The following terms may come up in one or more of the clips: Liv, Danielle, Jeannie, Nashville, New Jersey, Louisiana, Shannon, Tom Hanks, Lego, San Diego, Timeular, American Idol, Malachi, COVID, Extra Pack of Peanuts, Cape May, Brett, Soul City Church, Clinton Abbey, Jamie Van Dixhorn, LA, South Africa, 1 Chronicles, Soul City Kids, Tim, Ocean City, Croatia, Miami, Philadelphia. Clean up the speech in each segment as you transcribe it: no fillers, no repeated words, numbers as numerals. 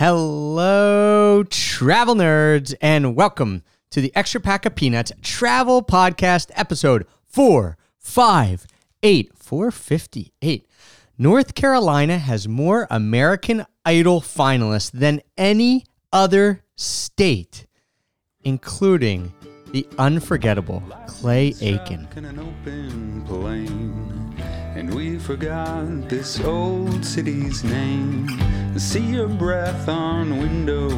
Hello, travel nerds, and welcome to the Extra Pack of Peanuts Travel Podcast episode 458. North Carolina has more American Idol finalists than any other state, including the unforgettable Clay Aiken. And we forgot this old city's name. See your breath on window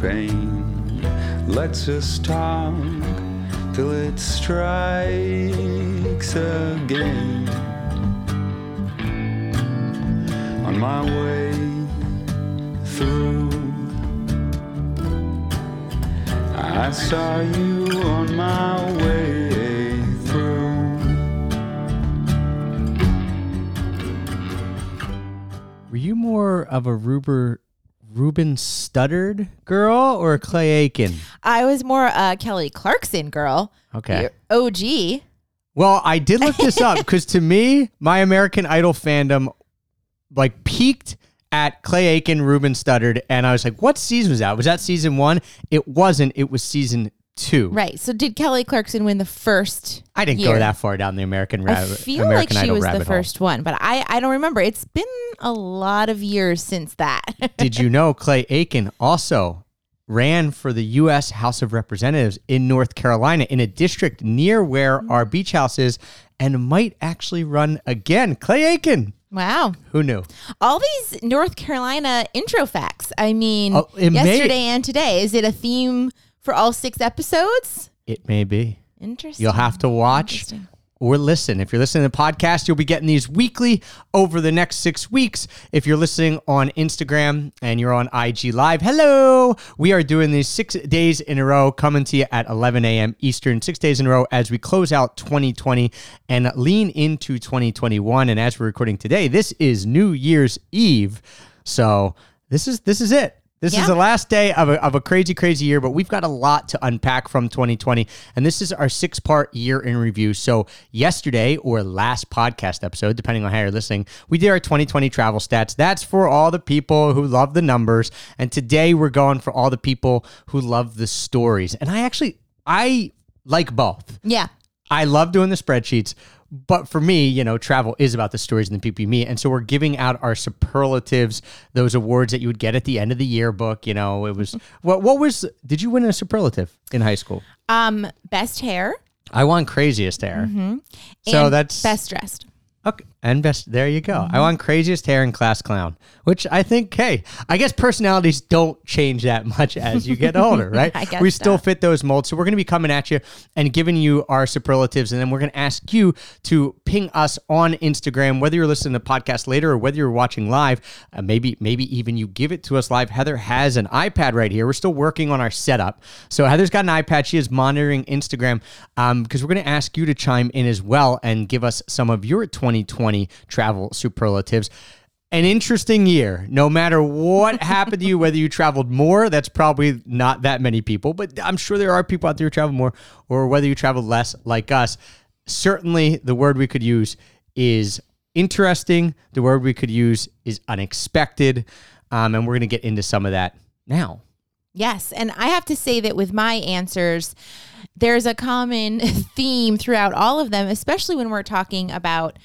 pane. Let's just talk till it strikes again. On my way through, I saw you on my way. Were you more of a Ruben Studdard girl or a Clay Aiken? I was more a Kelly Clarkson girl. Okay. You're OG. Well, I did look this up because to me, my American Idol fandom like peaked at Clay Aiken, Ruben Studdard, and I was like, what season was that? Was that season one? It wasn't. It was season two. Right. So did Kelly Clarkson win the first? I didn't go that far down the American rabbit hole. I feel American like she Idol was the first one, but I don't remember. It's been a lot of years since that. Did you know Clay Aiken also ran for the U.S. House of Representatives in North Carolina in a district near where our beach house is and might actually run again? Clay Aiken. Wow. Who knew? All these North Carolina intro facts. I mean, and today. Is it a theme for all six episodes? It may be. Interesting. You'll have to watch or listen. If you're listening to the podcast, you'll be getting these weekly over the next 6 weeks. If you're listening on Instagram and you're on IG Live, hello. We are doing these 6 days in a row, coming to you at 11 a.m. Eastern, 6 days in a row as we close out 2020 and lean into 2021. And as we're recording today, this is New Year's Eve. So this is it. This is the last day of a crazy, crazy year, but we've got a lot to unpack from 2020, and this is our six-part year in review. So yesterday, or last podcast episode, depending on how you're listening, we did our 2020 travel stats. That's for all the people who love the numbers, and today we're going for all the people who love the stories. And I like both. Yeah. I love doing the spreadsheets, but for me, you know, travel is about the stories and the people you meet. And so we're giving out our superlatives, those awards that you would get at the end of the yearbook. You know, it was, did you win a superlative in high school? Best hair. I won craziest hair. Mm-hmm. So that's best dressed. Okay. And best, there you go. Mm-hmm. I won craziest hair and class clown, which I think, hey, I guess personalities don't change that much as you get older, right? I guess we still fit those molds. So we're going to be coming at you and giving you our superlatives. And then we're going to ask you to ping us on Instagram, whether you're listening to the podcast later or whether you're watching live, maybe even you give it to us live. Heather has an iPad right here. We're still working on our setup. So Heather's got an iPad. She is monitoring Instagram because we're going to ask you to chime in as well and give us some of your 2020 travel superlatives. An interesting year, no matter what happened to you, whether you traveled more, that's probably not that many people, but I'm sure there are people out there who travel more, or whether you travel less like us. Certainly the word we could use is interesting. The word we could use is unexpected. And we're going to get into some of that now. Yes. And I have to say that with my answers, there's a common theme throughout all of them, especially when we're talking about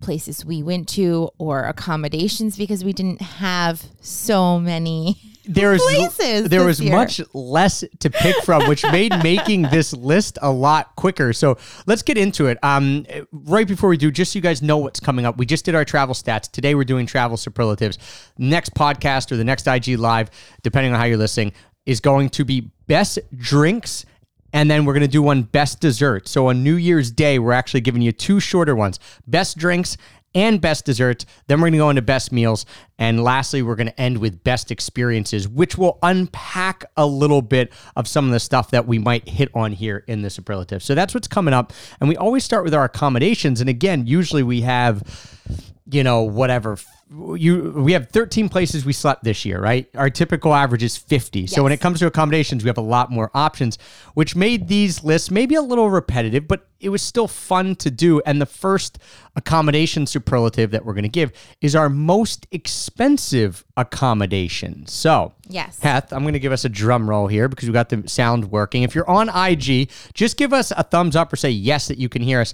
places we went to or accommodations, because we didn't have so many places. There was much less to pick from, which made making this list a lot quicker. So let's get into it. Right before we do, just so you guys know what's coming up, we just did our travel stats. Today we're doing travel superlatives. Next podcast or the next IG Live, depending on how you're listening, is going to be best drinks. And then we're going to do one best dessert. So on New Year's Day, we're actually giving you two shorter ones, best drinks and best desserts. Then we're going to go into best meals. And lastly, we're going to end with best experiences, which will unpack a little bit of some of the stuff that we might hit on here in the superlative. So that's what's coming up. And we always start with our accommodations. And again, usually we have, you know, whatever. We have 13 places we slept this year, right? Our typical average is 50. Yes. So when it comes to accommodations, we have a lot more options, which made these lists maybe a little repetitive, but it was still fun to do. And the first accommodation superlative that we're going to give is our most expensive expensive accommodation. So, yes. Heth, I'm going to give us a drum roll here because we got the sound working. If you're on IG, just give us a thumbs up or say yes that you can hear us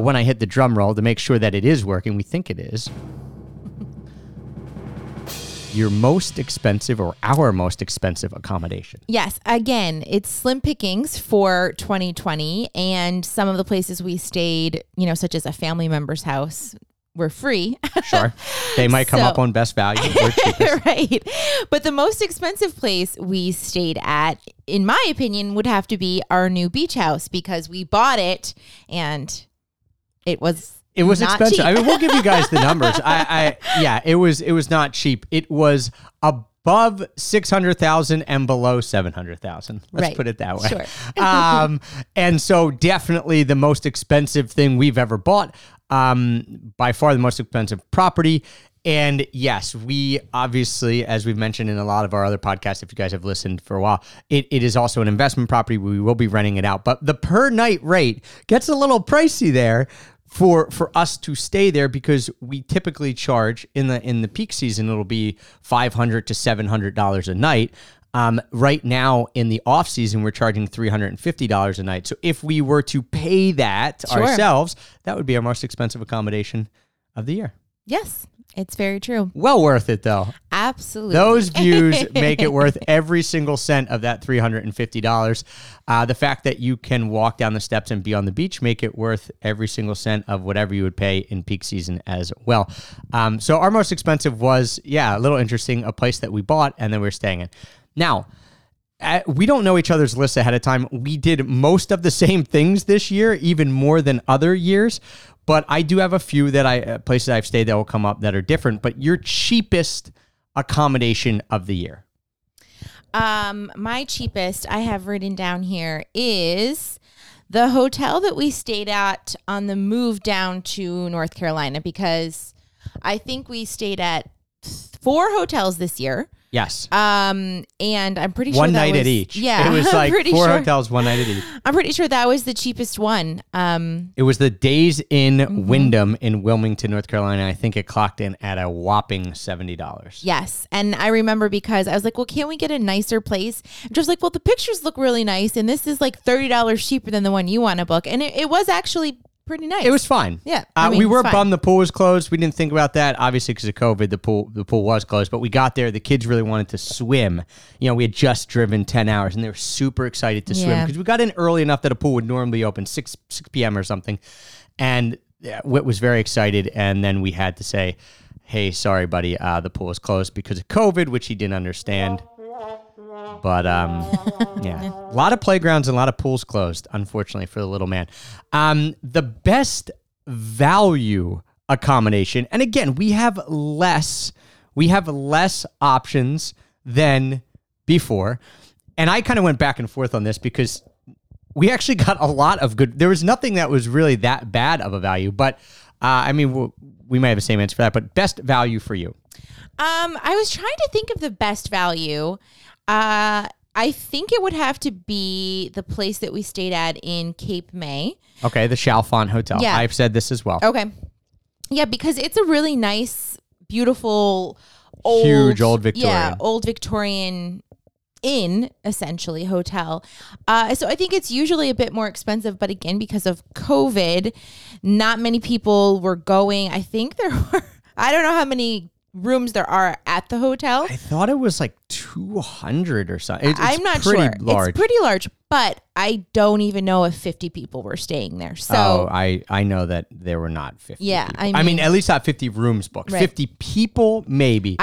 when I hit the drum roll to make sure that it is working. We think it is. Your most expensive or our most expensive accommodation. Yes. Again, it's slim pickings for 2020. And some of the places we stayed, you know, such as a family member's house, were free. Sure. They might come up on best value or cheapest. Right. But the most expensive place we stayed at, in my opinion, would have to be our new beach house because we bought it and it was not expensive. Cheap. I mean, we'll give you guys the numbers. It was not cheap. It was above $600,000 and below $700,000. Let's put it that way. Sure. And so definitely the most expensive thing we've ever bought. By far the most expensive property. And yes, we obviously, as we've mentioned in a lot of our other podcasts, if you guys have listened for a while, it is also an investment property. We will be renting it out. But the per night rate gets a little pricey there for us to stay there because we typically charge in the peak season, it'll be $500 to $700 a night. Right now in the off season, we're charging $350 a night. So if we were to pay that ourselves, that would be our most expensive accommodation of the year. Yes, it's very true. Well worth it though. Absolutely. Those views make it worth every single cent of that $350. The fact that you can walk down the steps and be on the beach make it worth every single cent of whatever you would pay in peak season as well. So our most expensive was, a little interesting, a place that we bought and then we were staying in. Now, we don't know each other's lists ahead of time. We did most of the same things this year, even more than other years. But I do have a few that places I've stayed that will come up that are different. But your cheapest accommodation of the year? My cheapest I have written down here is the hotel that we stayed at on the move down to North Carolina because I think we stayed at 4 hotels this year. Yes. And I'm pretty sure one night at each. Yeah. It was like 4 hotels, one night at each. I'm pretty sure that was the cheapest one. It was the Days Inn Wyndham in Wilmington, North Carolina. I think it clocked in at a whopping $70. Yes. And I remember because I was like, well, can't we get a nicer place? And just like, well, the pictures look really nice. And this is like $30 cheaper than the one you want to book. And it was actually pretty nice. It was fine. Yeah. We were bummed the pool was closed. We didn't think about that. Obviously, because of COVID, the pool was closed. But we got there. The kids really wanted to swim. You know, we had just driven 10 hours, and they were super excited to swim. Because we got in early enough that a pool would normally open 6 p.m. or something. And Whit was very excited. And then we had to say, hey, sorry, buddy. The pool is closed because of COVID, which he didn't understand. But a lot of playgrounds and a lot of pools closed, unfortunately, for the little man. The best value accommodation, and again, we have less options than before. And I kind of went back and forth on this because we actually got a lot of good. There was nothing that was really that bad of a value, but we might have the same answer for that. But best value for you? I was trying to think of the best value. I think it would have to be the place that we stayed at in Cape May. Okay, the Chalfont Hotel. Yeah. I've said this as well. Okay. Yeah, because it's a really nice, beautiful, huge old Victorian. Yeah, old Victorian inn, essentially, hotel. So I think it's usually a bit more expensive, but again, because of COVID, not many people were going. I think there were, I don't know how many rooms there are at the hotel. I thought it was like 200 or something. I'm not sure. Large. It's pretty large, but I don't even know if 50 people were staying there. So I know that there were not 50 people. I mean, at least not 50 rooms booked. Right. 50 people, maybe.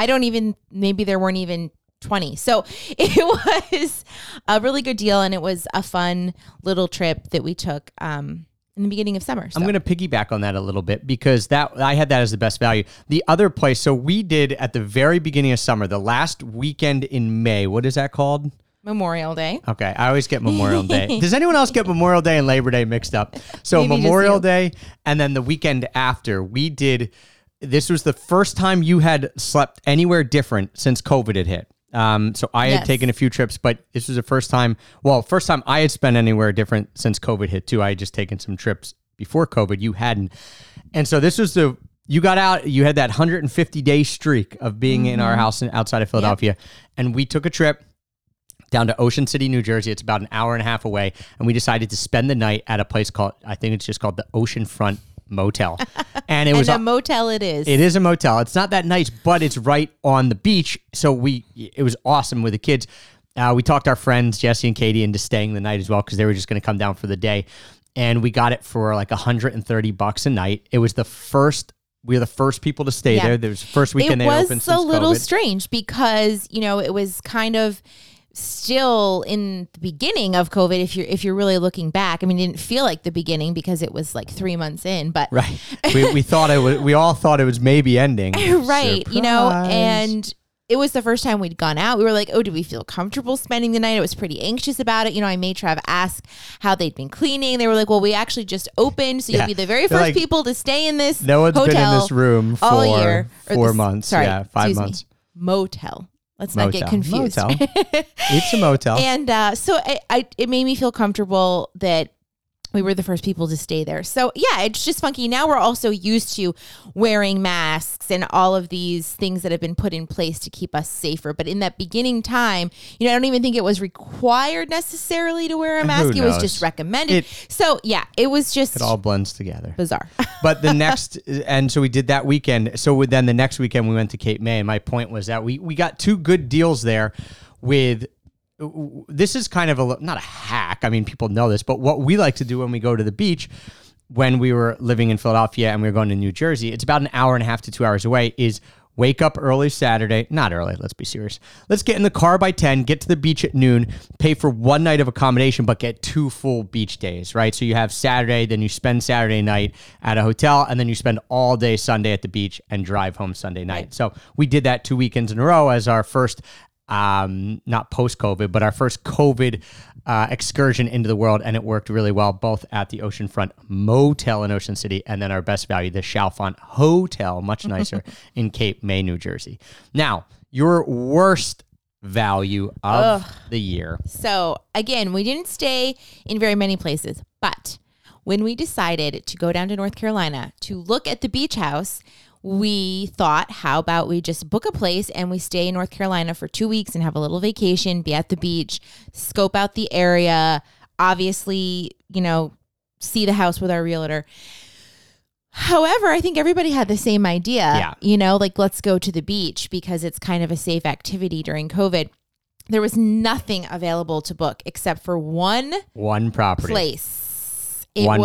Maybe there weren't even 20. So it was a really good deal, and it was a fun little trip that we took in the beginning of summer. So. I'm going to piggyback on that a little bit because I had that as the best value. The other place, so we did at the very beginning of summer, the last weekend in May. What is that called? Memorial Day. Okay. I always get Memorial Day. Does anyone else get Memorial Day and Labor Day mixed up? So Memorial Day and then the weekend after we did, this was the first time you had slept anywhere different since COVID had hit. So I had taken a few trips, but this was the first time I had spent anywhere different since COVID hit too. I had just taken some trips before COVID. You hadn't. And so this was the You got out, you had that 150-day streak of being in our house outside of Philadelphia, and we took a trip down to Ocean City, New Jersey. It's about an hour and a half away, and we decided to spend the night at a place called, I think it's just called the Oceanfront Motel. And it was a motel it is. It is a motel. It's not that nice, but it's right on the beach, so it was awesome with the kids. We talked our friends, Jesse and Katie, into staying the night as well because they were just going to come down for the day, and we got it for like $130 a night. It was the first... We were the first people to stay there. There was the first weekend they opened since COVID. It was a little strange because, you know, it was kind of still in the beginning of COVID. If you're really looking back, I mean, it didn't feel like the beginning because it was like 3 months in. But right, we thought it was. We all thought it was maybe ending. Right, surprise. You know, and it was the first time we'd gone out. We were like, oh, did we feel comfortable spending the night? I was pretty anxious about it. You know, I made Trav ask how they'd been cleaning. They were like, well, we actually just opened, so you'll be the very first people to stay in this hotel. No one's been in this room for all year, 4 months. Sorry, 5 months. Motel. Let's not get confused. Motel. It's a motel. And so it made me feel comfortable that we were the first people to stay there. So yeah, it's just funky. Now we're also used to wearing masks and all of these things that have been put in place to keep us safer. But in that beginning time, you know, I don't even think it was required necessarily to wear a mask. It was just recommended. It was just... It all blends together. Bizarre. But the next... And so we did that weekend. So then the next weekend we went to Cape May. And my point was that we got two good deals there with... This is kind of not a hack. I mean, people know this, but what we like to do when we go to the beach, when we were living in Philadelphia and we were going to New Jersey, it's about an hour and a half to 2 hours away, is wake up early Saturday. Not early. Let's be serious. Let's get in the car by 10, get to the beach at noon, pay for one night of accommodation, but get two full beach days, right? So you have Saturday, then you spend Saturday night at a hotel, and then you spend all day Sunday at the beach and drive home Sunday night. Right. So we did that 2 weekends in a row as our first not post-COVID, but our first COVID excursion into the world, and it worked really well, both at the Oceanfront Motel in Ocean City and then our best value, the Chalfont Hotel, much nicer, in Cape May, New Jersey. Now, your worst value of the year. So, again, we didn't stay in very many places, but when we decided to go down to North Carolina to look at the beach house, we thought, how about we just book a place and we stay in North Carolina for 2 weeks and have a little vacation, be at the beach, scope out the area, obviously, you know, see the house with our realtor. However, I think everybody had the same idea, you know, like let's go to the beach because it's kind of a safe activity during COVID. There was nothing available to book except for one property place. It was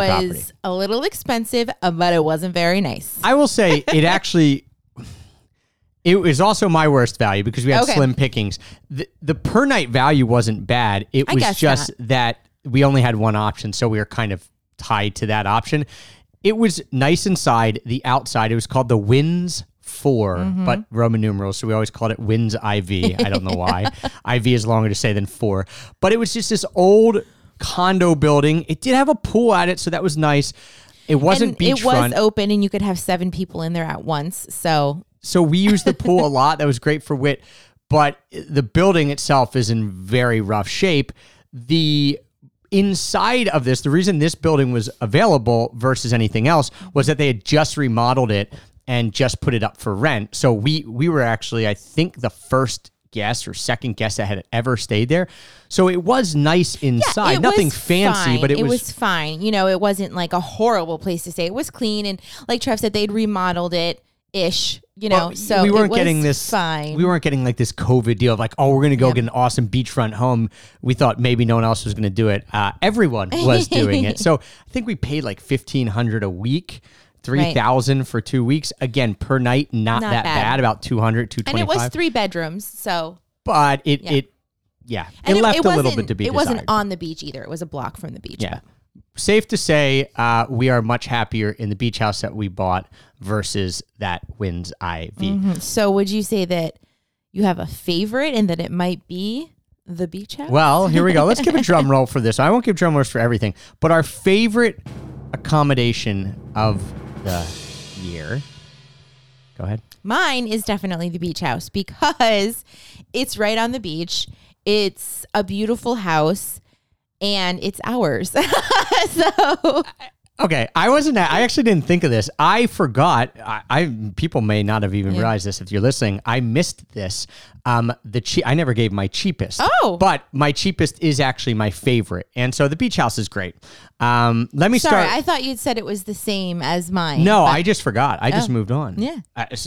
property. A little expensive, but it wasn't very nice. I will say it actually... It was also my worst value because we had slim pickings. The per night value wasn't bad. It was just that we only had one option, so we were kind of tied to that option. It was nice inside, the outside. It was called the WINS 4, but Roman numerals, so we always called it WINS IV. I don't know why. IV is longer to say than 4. But it was just this old... condo building. It did have a pool at it, so that was nice. It wasn't beachfront. It was open, and you could have 7 people in there at once. So we used the pool a lot. That was great for wit. But the building itself is in very rough shape. The inside of this, the reason this building was available versus anything else was that they had just remodeled it and just put it up for rent. So we were actually, I think, the first guest or second guest that had ever stayed there. So it was nice inside. Nothing fancy, but it was fine. You know, it wasn't like a horrible place to stay. It was clean. And like Trev said, they'd remodeled it-ish, you know, so we weren't getting this fine. We weren't getting like this COVID deal of like, oh, we're going to go get an awesome beachfront home. We thought maybe no one else was going to do it. Everyone was doing it. So I think we paid like $1,500 a week. 3,000 for 2 weeks. Again, per night, not that bad. About 200, 225. And it was 3 bedrooms, so. But it left a little bit to be desired. It wasn't on the beach either. It was a block from the beach. Yeah. Safe to say, we are much happier in the beach house that we bought versus that WINS IV. So would you say that you have a favorite and that it might be the beach house? Well, here we go. Let's give a drum roll for this. I won't give drum rolls for everything, but our favorite accommodation of the year. Go ahead. Mine is definitely the beach house because it's right on the beach. It's a beautiful house and it's ours. So Okay, I actually didn't think of this. I forgot. People may not have even realized this if you're listening. I missed this. I never gave my cheapest. Oh, but my cheapest is actually my favorite, and so the beach house is great. Sorry, I thought you'd said it was the same as mine. No, I just forgot. I just moved on. Yeah,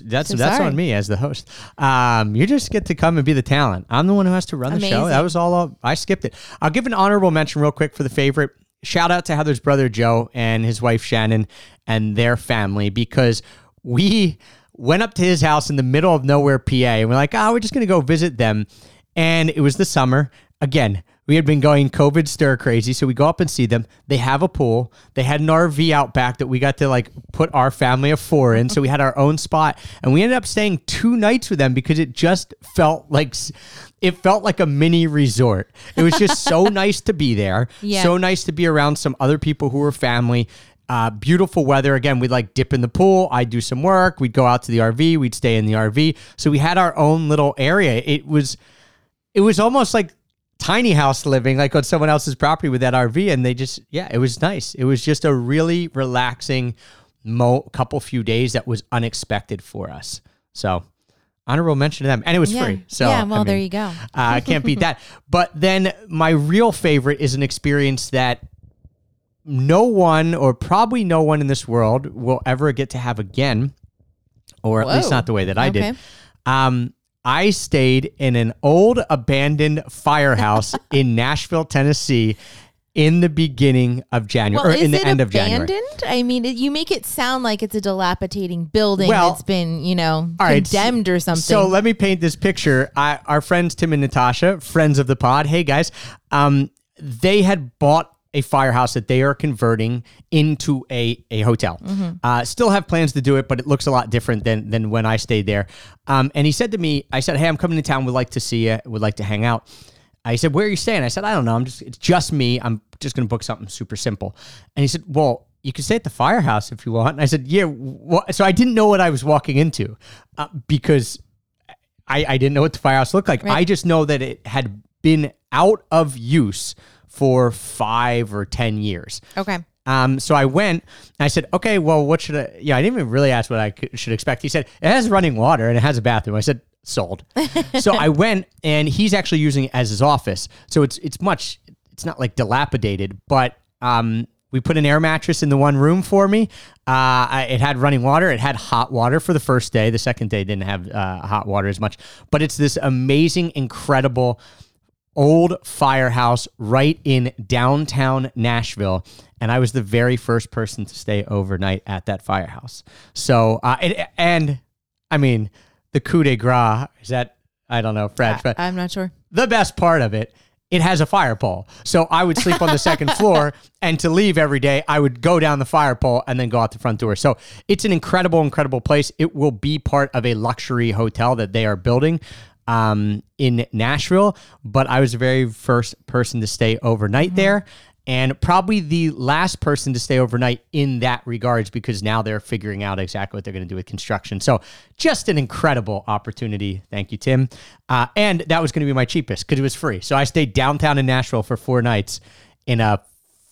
that's on me as the host. You just get to come and be the talent. I'm the one who has to run the show. That was all. I skipped it. I'll give an honorable mention real quick for the favorite. Shout out to Heather's brother, Joe, and his wife, Shannon, and their family, because we went up to his house in the middle of nowhere, PA, and we're like, we're just going to go visit them. And it was the summer. Again, we had been going COVID stir crazy, so we go up and see them. They have a pool. They had an RV out back that we got to put our family of four in, so we had our own spot. And we ended up staying 2 nights with them because it just felt like... It felt like a mini resort. It was just so nice to be there. Yeah. So nice to be around some other people who were family. Beautiful weather. Again, we'd dip in the pool. I'd do some work. We'd go out to the RV. We'd stay in the RV. So we had our own little area. It was almost like tiny house living, on someone else's property with that RV. And they just, it was nice. It was just a really relaxing few days that was unexpected for us. So... honorable mention to them. And it was free. So, there you go. I can't beat that. But then my real favorite is an experience that no one in this world will ever get to have again, or at least not the way that I did. I stayed in an old abandoned firehouse in Nashville, Tennessee, in the beginning of January, or in the end of January. Abandoned? I mean, you make it sound like it's a dilapidating building that's been, condemned or something. So let me paint this picture. Our friends Tim and Natasha, friends of the pod, hey guys, they had bought a firehouse that they are converting into a hotel. Mm-hmm. Still have plans to do it, but it looks a lot different than when I stayed there. And he said to me, I said, hey, I'm coming to town. Would like to see you. Would like to hang out. I said, where are you staying? I said, I don't know. It's just me. I'm just going to book something super simple. And he said, well, you can stay at the firehouse if you want. And I said, yeah. So I didn't know what I was walking into because I didn't know what the firehouse looked like. Right. I just know that it had been out of use for 5 or 10 years. Okay. So I went and I said, okay, well, what should I? Yeah, I didn't even really ask what I should expect. He said, it has running water and it has a bathroom. I said, sold. So I went, and he's actually using it as his office. So it's not dilapidated, but we put an air mattress in the one room for me. It had running water. It had hot water for the first day. The second day didn't have hot water as much, but it's this amazing, incredible old firehouse right in downtown Nashville. And I was the very first person to stay overnight at that firehouse. So, the coup de grace, is that, I don't know, French, but I'm not sure. The best part of it, it has a fire pole. So I would sleep on the second floor, and to leave every day, I would go down the fire pole and then go out the front door. So it's an incredible, incredible place. It will be part of a luxury hotel that they are building in Nashville, but I was the very first person to stay overnight there. And probably the last person to stay overnight in that regards, because now they're figuring out exactly what they're going to do with construction. So just an incredible opportunity. Thank you, Tim. And that was going to be my cheapest because it was free. So I stayed downtown in Nashville for 4 nights in a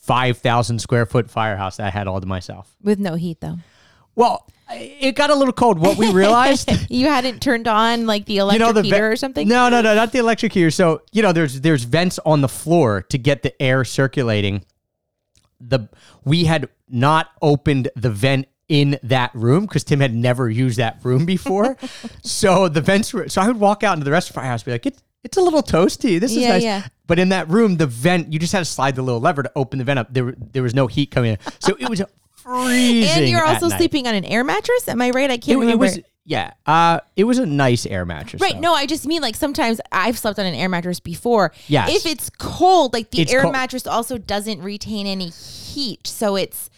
5,000 square foot firehouse that I had all to myself. With no heat, though. Well, it got a little cold. What we realized... You hadn't turned on the electric heater or something? No, not the electric heater. So, there's vents on the floor to get the air circulating. We had not opened the vent in that room because Tim had never used that room before. So the vents were... So I would walk out into the rest of my house and be like, it's a little toasty. This is nice. Yeah. But in that room, the vent, you just had to slide the little lever to open the vent up. There was no heat coming in. So it was... freezing. And you're also sleeping on an air mattress? Am I right? I can't remember. It was a nice air mattress. Right. Though. No, I just mean sometimes I've slept on an air mattress before. Yes. If it's cold, mattress also doesn't retain any heat. So it's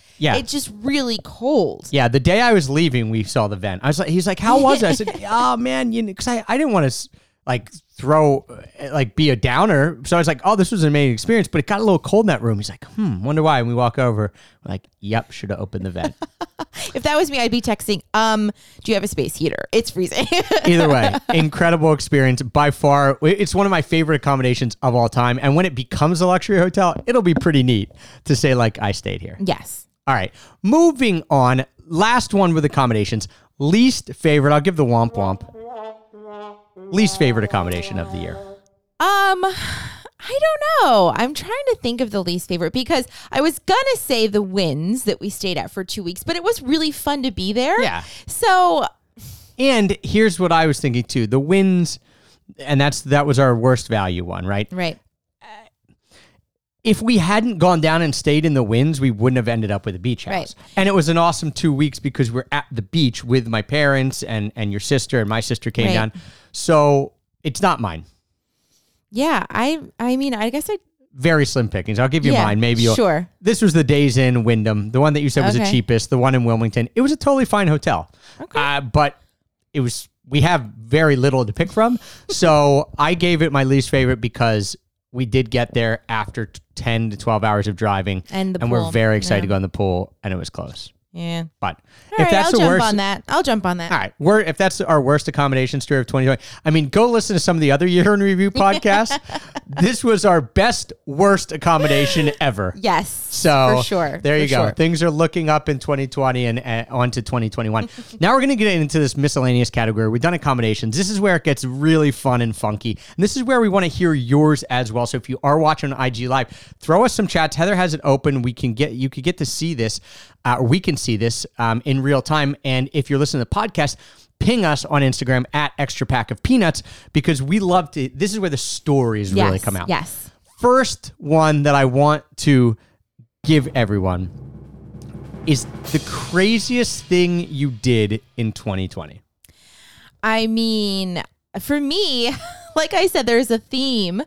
just really cold. Yeah. The day I was leaving, we saw the vent. He's like, how was it? I said, oh man, because I didn't want to be a downer. So I was like, oh, this was an amazing experience, but it got a little cold in that room. He's like, wonder why. And we walk over, we're like, yep, should have opened the vent. If that was me, I'd be texting, do you have a space heater? It's freezing. Either way, incredible experience. By far, it's one of my favorite accommodations of all time. And when it becomes a luxury hotel, it'll be pretty neat to say I stayed here. Yes. All right. Moving on. Last one with accommodations. Least favorite. I'll give the womp womp. Least favorite accommodation of the year. I don't know. I'm trying to think of the least favorite because I was going to say the WINS that we stayed at for 2 weeks, but it was really fun to be there. Yeah. So. And here's what I was thinking too. The WINS, and that was our worst value one, right? Right. If we hadn't gone down and stayed in the WINS, we wouldn't have ended up with a beach house. Right. And it was an awesome 2 weeks because we're at the beach with my parents and your sister, and my sister came down. So it's not mine. Yeah, I guess very slim pickings. I'll give you mine. Maybe you'll... Sure. This was the Days Inn Wyndham, the one that you said was the cheapest, the one in Wilmington. It was a totally fine hotel. Okay. But it was... We have very little to pick from. So I gave it my least favorite because... We did get there after 10 to 12 hours of driving, and we're very excited to go in the pool, and it was close. Yeah. But I'll jump on that. All right. If that's our worst accommodation story of 2020, I mean, go listen to some of the other year in review podcasts. This was our best, worst accommodation ever. Yes. So for sure. There you go. Sure. Things are looking up in 2020 and on to 2021. Now we're going to get into this miscellaneous category. We've done accommodations. This is where it gets really fun and funky. And this is where we want to hear yours as well. So if you are watching on IG Live, throw us some chats. Heather has it open. You could get to see this. We can see this in real time. And if you're listening to the podcast, ping us on Instagram at Extra Pack of Peanuts, because we love to. This is where the stories really come out. Yes. First one that I want to give everyone is the craziest thing you did in 2020. I mean, for me, like I said, there's a theme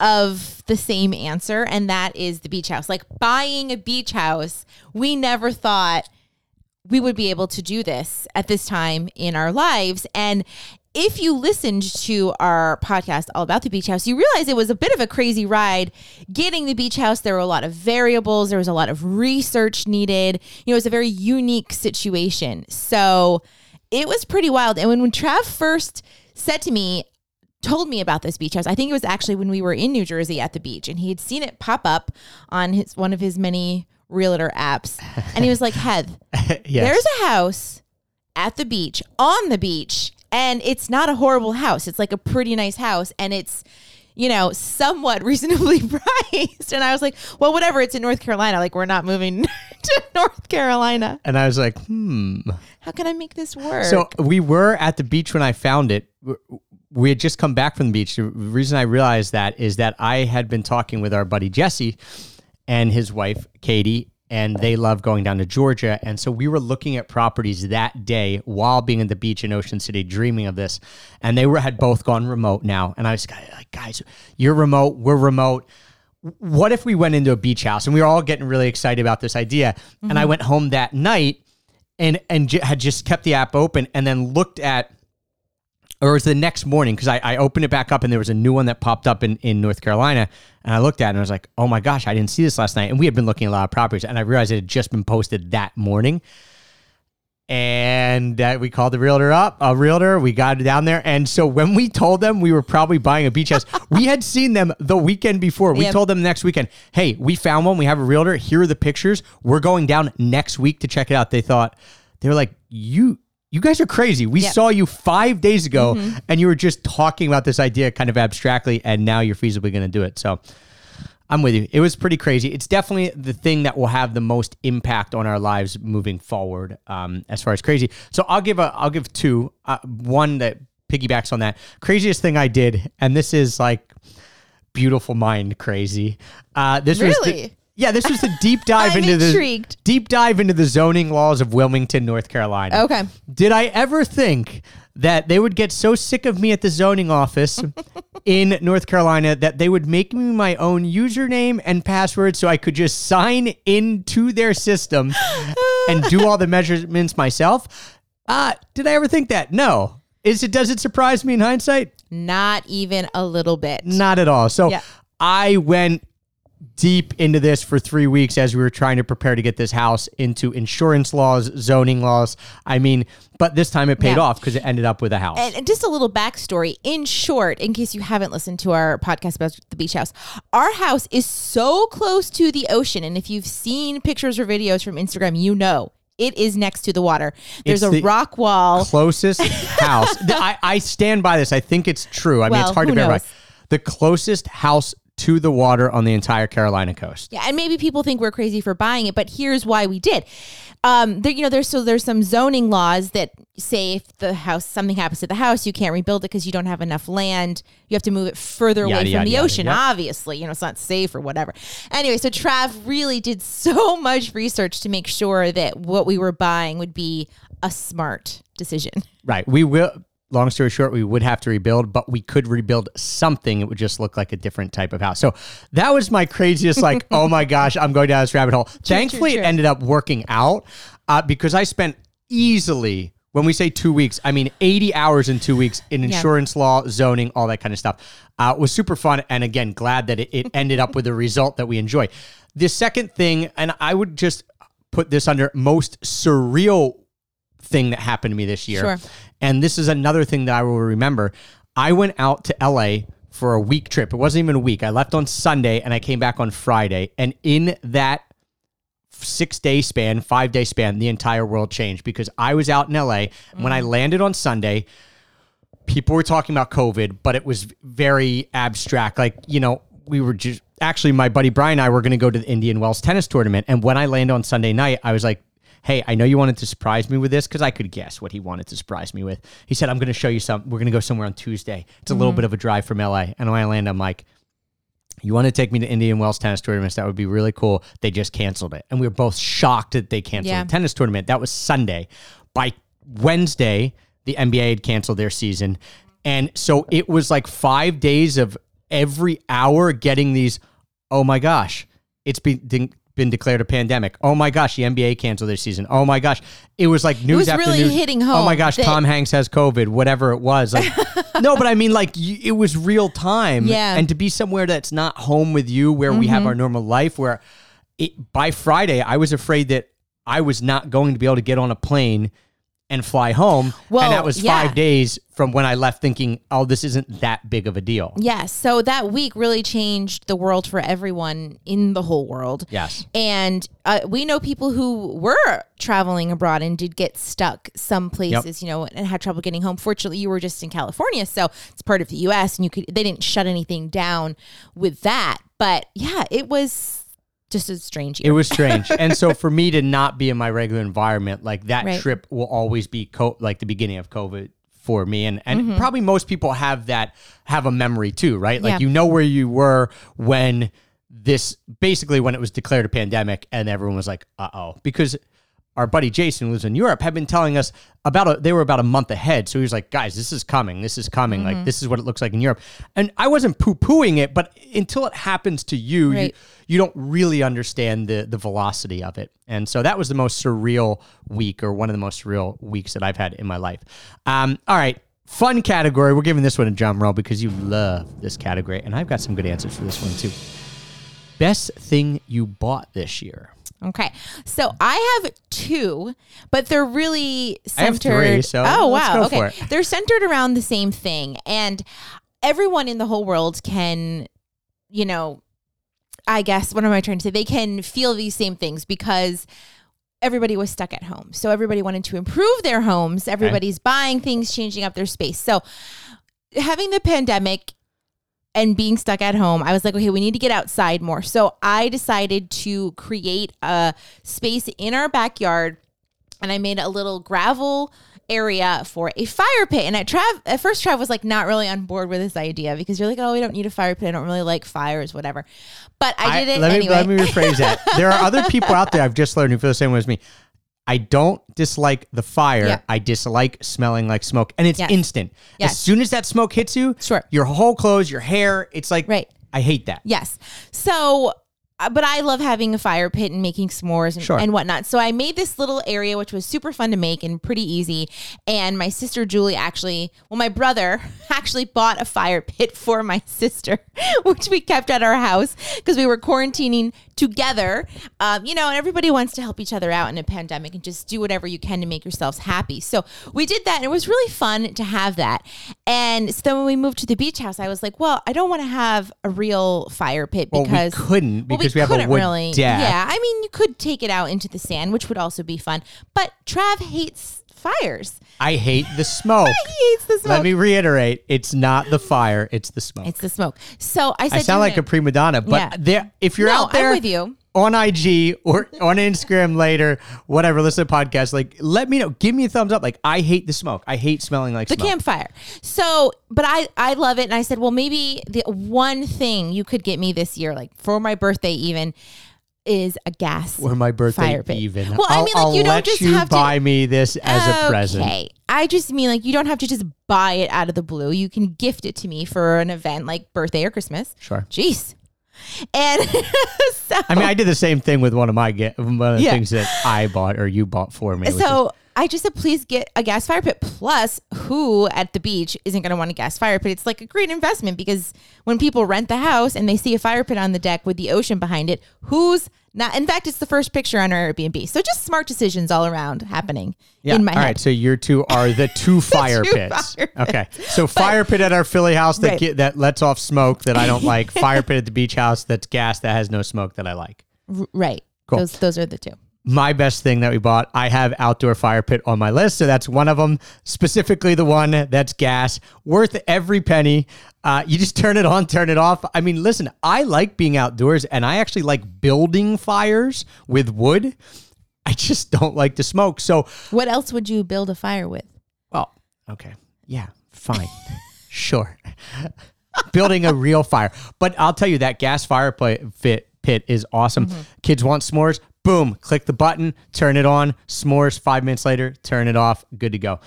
of the same answer, and that is the beach house. Like buying a beach house, we never thought we would be able to do this at this time in our lives. And if you listened to our podcast all about the beach house, you realize it was a bit of a crazy ride getting the beach house. There were a lot of variables. There was a lot of research needed. You know, it was a very unique situation. So it was pretty wild. And when Trav first told me about this beach house, I think it was actually when we were in New Jersey at the beach, and he had seen it pop up on one of his many realtor apps, and he was like, Heath, there's a house at the beach, on the beach, and it's not a horrible house. It's like a pretty nice house, and it's, you know, somewhat reasonably priced. And I was like, well, whatever, it's in North Carolina. Like, we're not moving to North Carolina. And I was like, how can I make this work? So we were at the beach when I found it. We had just come back from the beach. The reason I realized that is that I had been talking with our buddy Jesse and his wife, Katie, and they love going down to Georgia. And so we were looking at properties that day while being at the beach in Ocean City, dreaming of this. And they had both gone remote now. And I was like, guys, you're remote, we're remote. What if we went into a beach house? And we were all getting really excited about this idea. Mm-hmm. And I went home that night and had just kept the app open, and then looked at, or it was the next morning, because I opened it back up and there was a new one that popped up in North Carolina. And I looked at it and I was like, oh my gosh, I didn't see this last night. And we had been looking at a lot of properties, and I realized it had just been posted that morning. And we called the realtor up, we got it down there. And so when we told them we were probably buying a beach house, we had seen them the weekend before. We told them next weekend, hey, we found one, we have a realtor, here are the pictures, we're going down next week to check it out. They were like, You guys are crazy. We saw you 5 days ago, and you were just talking about this idea kind of abstractly, and now you're feasibly going to do it. So I'm with you. It was pretty crazy. It's definitely the thing that will have the most impact on our lives moving forward, as far as crazy. So I'll give two. One that piggybacks on that. Craziest thing I did, and this is like beautiful mind crazy. This was the deep dive into the zoning laws of Wilmington, North Carolina. Okay. Did I ever think that they would get so sick of me at the zoning office in North Carolina that they would make me my own username and password so I could just sign into their system and do all the measurements myself? Did I ever think that? No. Does it surprise me in hindsight? Not even a little bit. Not at all. So I went deep into this for 3 weeks as we were trying to prepare to get this house into insurance laws, zoning laws. I mean, but this time it paid off because it ended up with a house. And just a little backstory in short, in case you haven't listened to our podcast about the beach house, our house is so close to the ocean. And if you've seen pictures or videos from Instagram, you know, it is next to the water. There's a rock wall. Closest house. I stand by this. I think it's true. I mean, it's hard to verify. The closest house to the water on the entire Carolina coast. Yeah, and maybe people think we're crazy for buying it, but here's why we did. There's some zoning laws that say if the house, something happens to the house, you can't rebuild it because you don't have enough land. You have to move it further away from the ocean. Yep. Obviously, it's not safe or whatever. Anyway, so Trav really did so much research to make sure that what we were buying would be a smart decision. Right. We will. Long story short, we would have to rebuild, but we could rebuild something. It would just look like a different type of house. So that was my craziest, like, oh my gosh, I'm going down this rabbit hole. Thankfully, it ended up working out because I spent easily, when we say 2 weeks, I mean 80 hours in 2 weeks in insurance law, zoning, all that kind of stuff. It was super fun. And again, glad that it ended up with a result that we enjoy. The second thing, and I would just put this under most surreal thing that happened to me this year. Sure. And this is another thing that I will remember. I went out to LA for a week trip. It wasn't even a week. I left on Sunday and I came back on Friday. And in that 5-day span, the entire world changed because I was out in LA. When I landed on Sunday, people were talking about COVID, but it was very abstract. We were just, actually my buddy Brian and I were going to go to the Indian Wells tennis tournament. And when I landed on Sunday night, I was like, hey, I know you wanted to surprise me with this because I could guess what he wanted to surprise me with. He said, I'm going to show you something. We're going to go somewhere on Tuesday. It's a little bit of a drive from LA. And when I land, I'm like, you want to take me to Indian Wells tennis tournaments? That would be really cool. They just canceled it. And we were both shocked that they canceled the tennis tournament. That was Sunday. By Wednesday, the NBA had canceled their season. And so it was like 5 days of every hour getting these, oh my gosh, it's been declared a pandemic. Oh my gosh, the NBA canceled their season. Oh my gosh. It was like news after news. It was really hitting home. Oh my gosh, Tom Hanks has COVID, whatever it was. Like, no, but I mean like it was real time. Yeah. And to be somewhere that's not home with you where we have our normal life where by Friday, I was afraid that I was not going to be able to get on a plane and fly home. Well, and that was 5 days from when I left thinking, oh, this isn't that big of a deal. Yes. So that week really changed the world for everyone in the whole world. Yes. And we know people who were traveling abroad and did get stuck some places, and had trouble getting home. Fortunately, you were just in California, so it's part of the US and they didn't shut anything down with that. But yeah, it was just as strange. It was strange. And so for me to not be in my regular environment, like that trip will always be like the beginning of COVID for me. And probably most people have a memory too, right? Like, where you were when when it was declared a pandemic and everyone was like, uh-oh, because our buddy Jason, who lives in Europe, had been telling us they were about a month ahead. So he was like, guys, this is coming. This is coming. Like, this is what it looks like in Europe. And I wasn't poo-pooing it, but until it happens to you, you don't really understand the velocity of it. And so that was the most surreal week or one of the most surreal weeks that I've had in my life. All right. Fun category. We're giving this one a drum roll because you love this category. And I've got some good answers for this one too. Best thing you bought this year. Okay, so I have two, but they're really centered. I have three, so let's go for it. They're centered around the same thing, and everyone in the whole world can, I guess, what am I trying to say? They can feel these same things because everybody was stuck at home, so everybody wanted to improve their homes. Everybody's buying things, changing up their space. So having the pandemic and being stuck at home, I was like, okay, we need to get outside more. So I decided to create a space in our backyard, and I made a little gravel area for a fire pit. And at first Trav was like not really on board with this idea because you're like, oh, we don't need a fire pit. I don't really like fires, whatever. But I did it anyway. Let me rephrase that. There are other people out there I've just learned who feel the same way as me. I don't dislike the fire. Yeah. I dislike smelling like smoke. And it's instant. Yes. As soon as that smoke hits you, your whole clothes, your hair, it's like, I hate that. Yes. So, but I love having a fire pit and making s'mores and whatnot. So I made this little area, which was super fun to make and pretty easy. And my brother actually bought a fire pit for my sister, which we kept at our house because we were quarantining together. You know, and everybody wants to help each other out in a pandemic and just do whatever you can to make yourselves happy. So we did that, and it was really fun to have that. And so then when we moved to the beach house, I was like, well, I don't want to have a real fire pit because we couldn't have a wood deck. Yeah, I mean, you could take it out into the sand, which would also be fun. But Trav hates fires. I hate the smoke. He hates the smoke. Let me reiterate, it's not the fire, it's the smoke. It's the smoke. So I said, I sound like a prima donna, but there, if you're out there, I'm with you. On IG or on Instagram later, whatever, listen to podcasts, like, let me know. Give me a thumbs up. Like, I hate the smoke. I hate smelling like smoke. The campfire. So, but I love it. And I said, well, maybe the one thing you could get me this year, like for my birthday even, is a gas fire pit. Or my birthday even. Well, I mean, like, you don't just have to buy me this as a present. Okay. I just mean, like, you don't have to just buy it out of the blue. You can gift it to me for an event like birthday or Christmas. Sure. Jeez. And so, I mean, I did the same thing with one of the things that I bought or you bought for me. So I just said, please get a gas fire pit. Plus, who at the beach isn't going to want a gas fire pit? It's like a great investment because when people rent the house and they see a fire pit on the deck with the ocean behind it, who's not? In fact, it's the first picture on our Airbnb. So just smart decisions all around happening in my head. All right. So your two are the two fire pits. Fire pits. Okay. So fire pit at our Philly house that lets off smoke that I don't like. Fire pit at the beach house that's gas that has no smoke that I like. Right. Cool. Those are the two. My best thing that we bought, I have outdoor fire pit on my list. So that's one of them, specifically the one that's gas, worth every penny. You just turn it on, turn it off. I mean, listen, I like being outdoors and I actually like building fires with wood. I just don't like to smoke. So what else would you build a fire with? Well, okay. Yeah, fine. Sure. Building a real fire. But I'll tell you that gas fire pit is awesome. Mm-hmm. Kids want s'mores. Boom, click the button, turn it on, s'mores, 5 minutes later, turn it off, good to go.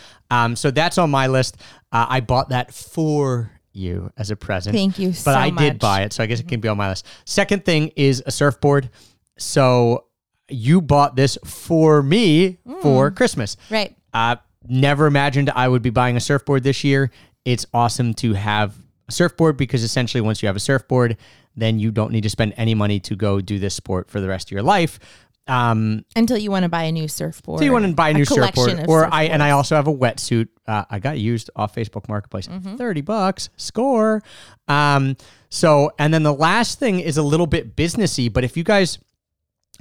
So that's on my list. I bought that for you as a present. Thank you so much. But I did buy it, so I guess it can be on my list. Second thing is a surfboard. So you bought this for me for Christmas. Right. Never imagined I would be buying a surfboard this year. It's awesome to have a surfboard because essentially once you have a surfboard, then you don't need to spend any money to go do this sport for the rest of your life. Until you want to buy a new surfboard. So you want to buy a new surfboard. I also have a wetsuit. I got used off Facebook Marketplace. Mm-hmm. $30, score. And then the last thing is a little bit businessy, but if you guys,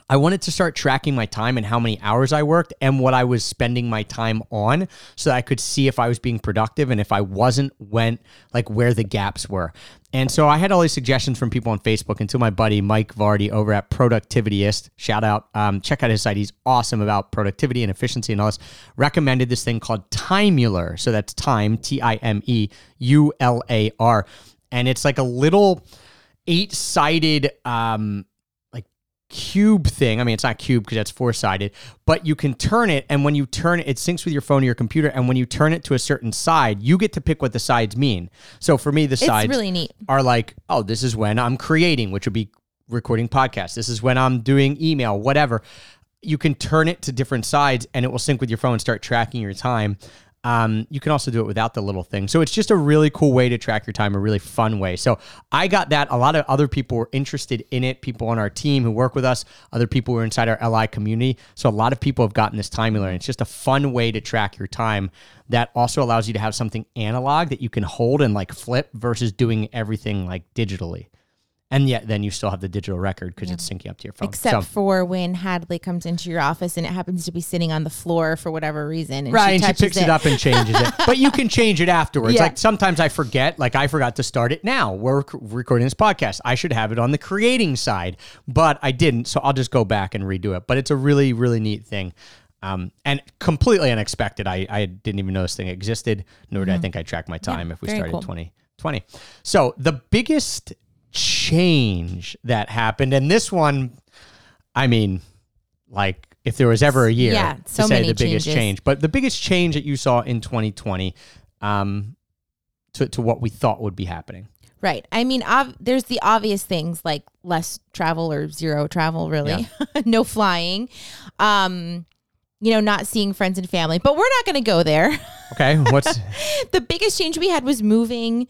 I wanted to start tracking my time and how many hours I worked and what I was spending my time on so that I could see if I was being productive and if I wasn't, where the gaps were. And so I had all these suggestions from people on Facebook until my buddy Mike Vardy over at Productivityist, shout out, check out his site. He's awesome about productivity and efficiency and all this. Recommended this thing called Timeular. So that's time, Timeular. And it's like a little 8-sided, cube thing. I mean, it's not cube because that's 4-sided, but you can turn it. And when you turn it, it syncs with your phone or your computer. And when you turn it to a certain side, you get to pick what the sides mean. So for me, the sides really neat. Are like, oh, this is when I'm creating, which would be recording podcasts. This is when I'm doing email, whatever. You can turn it to different sides and it will sync with your phone and start tracking your time. You can also do it without the little thing. So it's just a really cool way to track your time, a really fun way. So I got that. A lot of other people were interested in it, people on our team who work with us, other people who are inside our LI community. So a lot of people have gotten this Timeular. It's just a fun way to track your time that also allows you to have something analog that you can hold and flip versus doing everything digitally. And yet then you still have the digital record because it's syncing up to your phone. Except for when Hadley comes into your office and it happens to be sitting on the floor for whatever reason. And right, she picks it up and changes it. But you can change it afterwards. Yeah. Sometimes I forget. I forgot to start it now. We're recording this podcast. I should have it on the creating side. But I didn't, so I'll just go back and redo it. But it's a really, really neat thing. And completely unexpected. I didn't even know this thing existed, nor did I think I tracked my time if we started in 2020. So the biggest change that happened, and this one, I mean, if there was ever a year to say the biggest change, but the biggest change that you saw in 2020 to what we thought would be happening. Right. I mean, there's the obvious things like less travel or zero travel, really. No flying. you know, not seeing friends and family, but we're not going to go there. Okay. What's the biggest change we had was moving,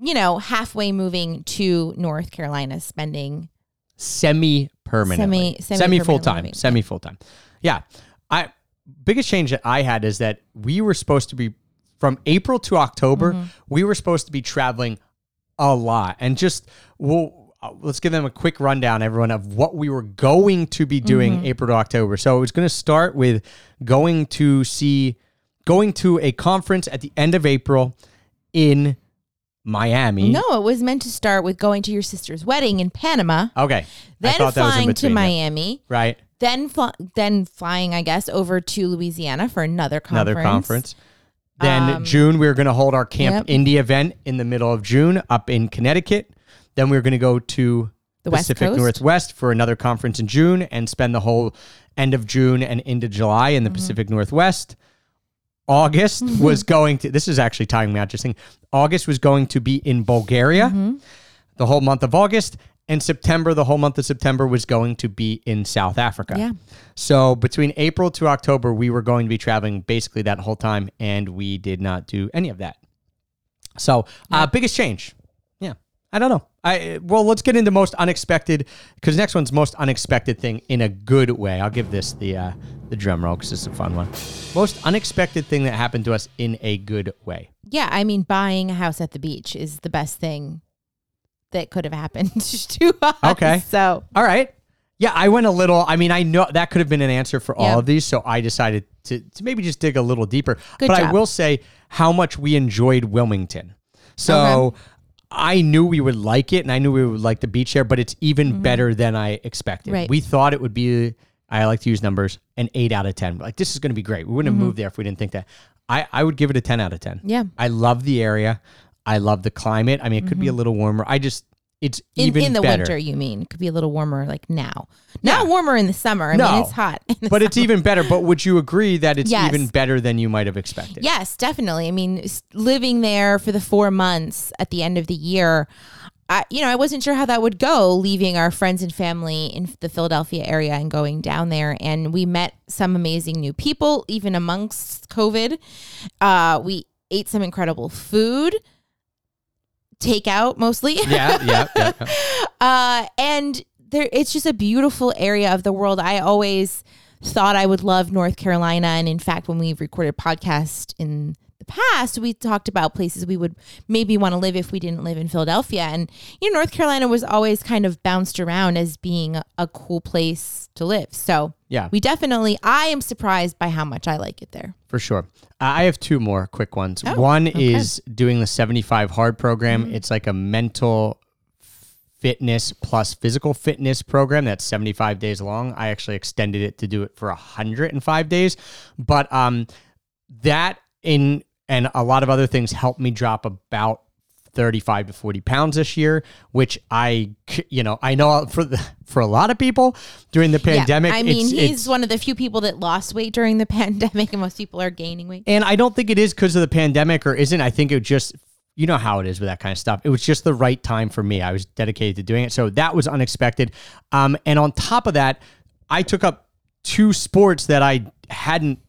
you know, halfway moving to North Carolina, spending semi-permanently, semi-full-time, semi-full-time. Yeah. Biggest change that I had is that we were supposed to be from April to October, mm-hmm. we were supposed to be traveling a lot, and just let's give them a quick rundown, everyone, of what we were going to be doing mm-hmm. April to October. So it was going to start with going to a conference at the end of April in Miami. No, it was meant to start with going to your sister's wedding in Panama. Okay. Then flying to Miami. Yeah. Right. Then flying, I guess, over to Louisiana for another conference. Then June, we were going to hold our Camp Indie event in the middle of June up in Connecticut. Then we were going to go to the Pacific Northwest for another conference in June and spend the whole end of June and into July in the mm-hmm. Pacific Northwest. August was going to, this is actually timing me out just thinking, August was going to be in Bulgaria mm-hmm. the whole month of August. And September, the whole month of September was going to be in South Africa. Yeah. So between April to October, we were going to be traveling basically that whole time, and we did not do any of that. So biggest change. Yeah. I don't know. Well, let's get into most unexpected, because next one's most unexpected thing in a good way. I'll give this the drum roll because it's a fun one. Most unexpected thing that happened to us in a good way. Yeah. I mean, buying a house at the beach is the best thing that could have happened to us. Okay. So. All right. Yeah, I went a little, I mean, I know that could have been an answer for all of these, so I decided to maybe just dig a little deeper. Good job. I will say how much we enjoyed Wilmington. So I knew we would like it, and I knew we would like the beach there, but it's even better than I expected. Right. We thought it would be, I like to use numbers, an 8 out of 10. Like, this is going to be great. We wouldn't have moved there if we didn't think that. I would give it a 10 out of 10. Yeah. I love the area. I love the climate. I mean, it could be a little warmer. It's even in the better. Winter, you mean? It could be a little warmer like now. Not warmer in the summer. I mean, it's hot. But it's even better. But would you agree that it's even better than you might have expected? Yes, definitely. I mean, living there for the 4 months at the end of the year, I wasn't sure how that would go, leaving our friends and family in the Philadelphia area and going down there. And we met some amazing new people, even amongst COVID. We ate some incredible food. Takeout mostly. Yeah. And there, it's just a beautiful area of the world. I always thought I would love North Carolina. And in fact, when we've recorded podcasts in the past, we talked about places we would maybe want to live if we didn't live in Philadelphia. And, North Carolina was always kind of bounced around as being a cool place to live. So I am surprised by how much I like it there. For sure. I have two more quick ones. One is doing the 75 Hard program. Mm-hmm. It's like a mental fitness plus physical fitness program that's 75 days long. I actually extended it to do it for 105 days. But and a lot of other things helped me drop about 35 to 40 pounds this year, which I know for a lot of people during the pandemic. Yeah, I mean, he's one of the few people that lost weight during the pandemic, and most people are gaining weight. And I don't think it is because of the pandemic or isn't. I think it just, you know how it is with that kind of stuff. It was just the right time for me. I was dedicated to doing it. So that was unexpected. And on top of that, I took up two sports that I hadn't.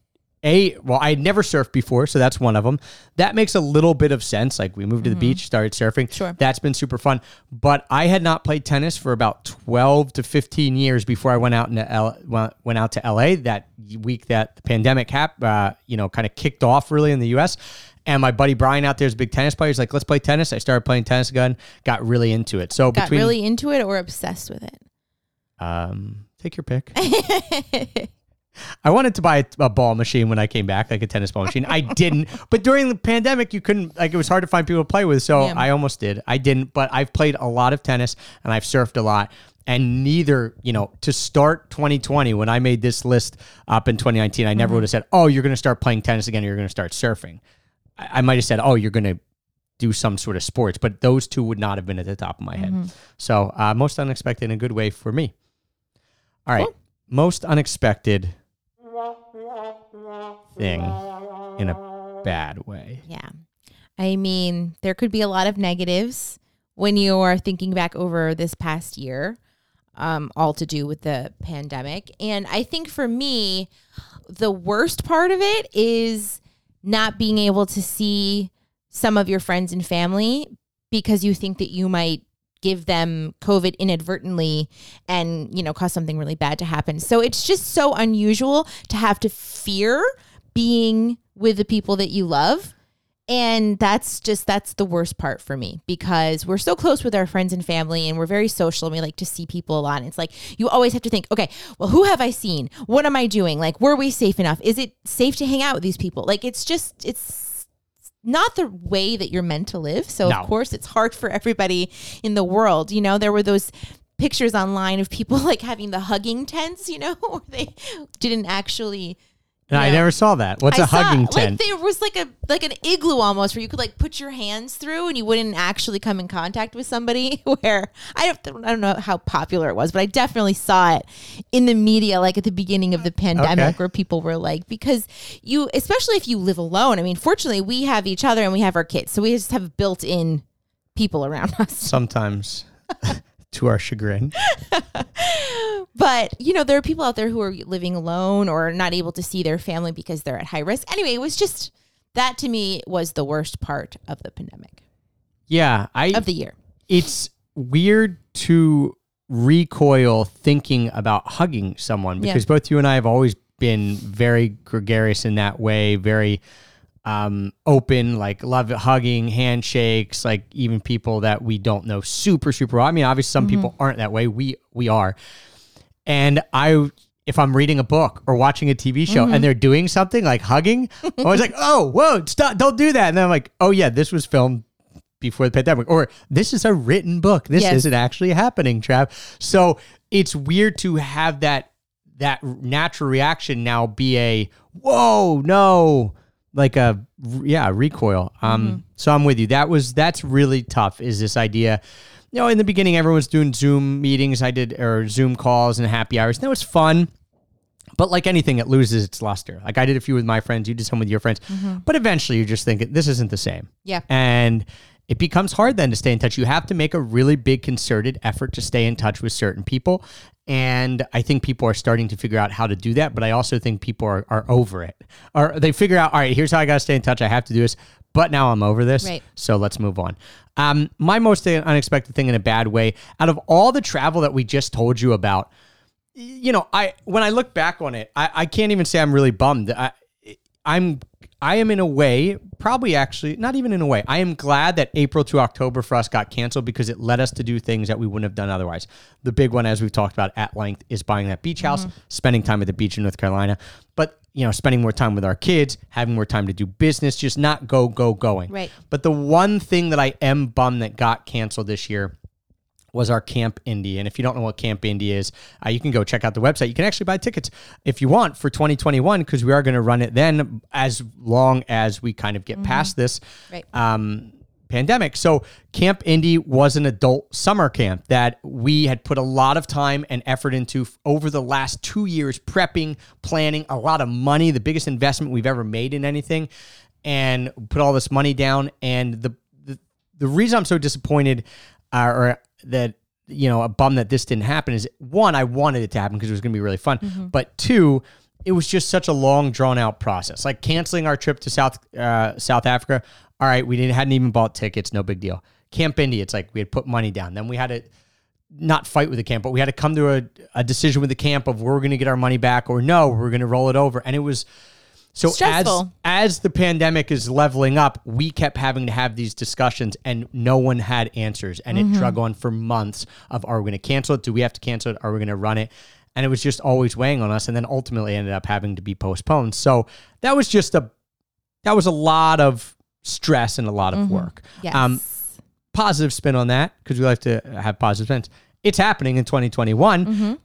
I had never surfed before, so that's one of them. That makes a little bit of sense. Like, we moved to the beach, started surfing. Sure. That's been super fun. But I had not played tennis for about 12 to 15 years before I went out to LA that week that the pandemic kind of kicked off really in the U.S. And my buddy Brian out there is a big tennis player. He's like, let's play tennis. I started playing tennis again, got really into it. So got really into it or obsessed with it? Take your pick. I wanted to buy a ball machine when I came back, like a tennis ball machine. I didn't. But during the pandemic, you couldn't, it was hard to find people to play with. So I almost did. I didn't. But I've played a lot of tennis and I've surfed a lot. And neither, to start 2020, when I made this list up in 2019, I never would have said, oh, you're going to start playing tennis again or you're going to start surfing. I might have said, oh, you're going to do some sort of sports. But those two would not have been at the top of my head. So most unexpected in a good way for me. All right. Cool. Most unexpected thing in a bad way. Yeah. I mean, there could be a lot of negatives when you are thinking back over this past year, all to do with the pandemic. And I think for me, The worst part of it is not being able to see some of your friends and family because you think that you might give them COVID inadvertently and, you know, cause something really bad to happen. So it's just so unusual to have to fear being with the people that you love. And that's the worst part for me, because we're so close with our friends and family and we're very social and we like to see people a lot. And it's like, you always have to think, okay, well, who have I seen? What am I doing? Like, were we safe enough? Is it safe to hang out with these people? Like, it's not the way that you're meant to live. So no. Of course it's hard for everybody in the world. You know, there were those pictures online of people like having the hugging tents, you know, where they didn't actually. No, I never saw that. What's a hugging tent? Like, there was like an igloo almost where you could like put your hands through and you wouldn't actually come in contact with somebody, where I don't know how popular it was, but I definitely saw it in the media, like at the beginning of the pandemic, okay, where people were like, because you, especially if you live alone, I mean, fortunately we have each other and we have our kids. So we just have built in people around us. Sometimes to our chagrin. But, you know, there are people out there who are living alone or not able to see their family because they're at high risk. Anyway, it was just, that to me was the worst part of the pandemic. Yeah. Of the year. It's weird to recoil thinking about hugging someone, because both you and I have always been very gregarious in that way, very open, like love it, hugging, handshakes, like even people that we don't know super, super well. I mean, obviously some people aren't that way. We are. And if I'm reading a book or watching a TV show and they're doing something like hugging, I was like, oh, whoa, stop, don't do that. And then I'm like, oh yeah, this was filmed before the pandemic, or this is a written book. This isn't actually happening, Trav. So it's weird to have that natural reaction now be a, whoa, no, like a, recoil. So I'm with you. That's really tough, is this idea. You know, in the beginning, everyone's doing Zoom meetings. I did, or Zoom calls and happy hours. And that was fun. But like anything, it loses its luster. Like I did a few with my friends. You did some with your friends. But eventually you just think, this isn't the same. Yeah. And it becomes hard then to stay in touch. You have to make a really big concerted effort to stay in touch with certain people. And I think people are starting to figure out how to do that. But I also think people are over it. Or they figure out, all right, here's how I got to stay in touch. I have to do this. But now I'm over this. Right. So let's move on. My most unexpected thing in a bad way, out of all the travel that we just told you about, you know, when I look back on it, I can't even say I'm really bummed. I am in a way, probably actually, not even in a way. I am glad that April to October for us got canceled, because it led us to do things that we wouldn't have done otherwise. The big one, as we've talked about at length, is buying that beach house, spending time at the beach in North Carolina, but you know, spending more time with our kids, having more time to do business, just not going. Right. But the one thing that I am bummed that got canceled this year was our Camp Indie. And if you don't know what Camp Indie is, you can go check out the website. You can actually buy tickets if you want for 2021, because we are going to run it then, as long as we kind of get past this pandemic. So Camp Indie was an adult summer camp that we had put a lot of time and effort into over the last 2 years, prepping, planning, a lot of money, the biggest investment we've ever made in anything, and put all this money down. And the reason I'm so disappointed that, you know, a bum that this didn't happen is, one, I wanted it to happen because it was going to be really fun. But two, it was just such a long, drawn out process. Like canceling our trip to South Africa. All right, we hadn't even bought tickets. No big deal. Camp Indie, it's like we had put money down. Then we had to not fight with the camp, but we had to come to a decision with the camp of we're going to get our money back or no, we're going to roll it over. And it was so stressful. As the pandemic is leveling up, we kept having to have these discussions and no one had answers. And it drug on for months of, are we going to cancel it? Do we have to cancel it? Are we going to run it? And it was just always weighing on us. And then ultimately ended up having to be postponed. So that was just that was a lot of stress and a lot of work. Yes. Positive spin on that, because we like to have positive spins. It's happening in 2021.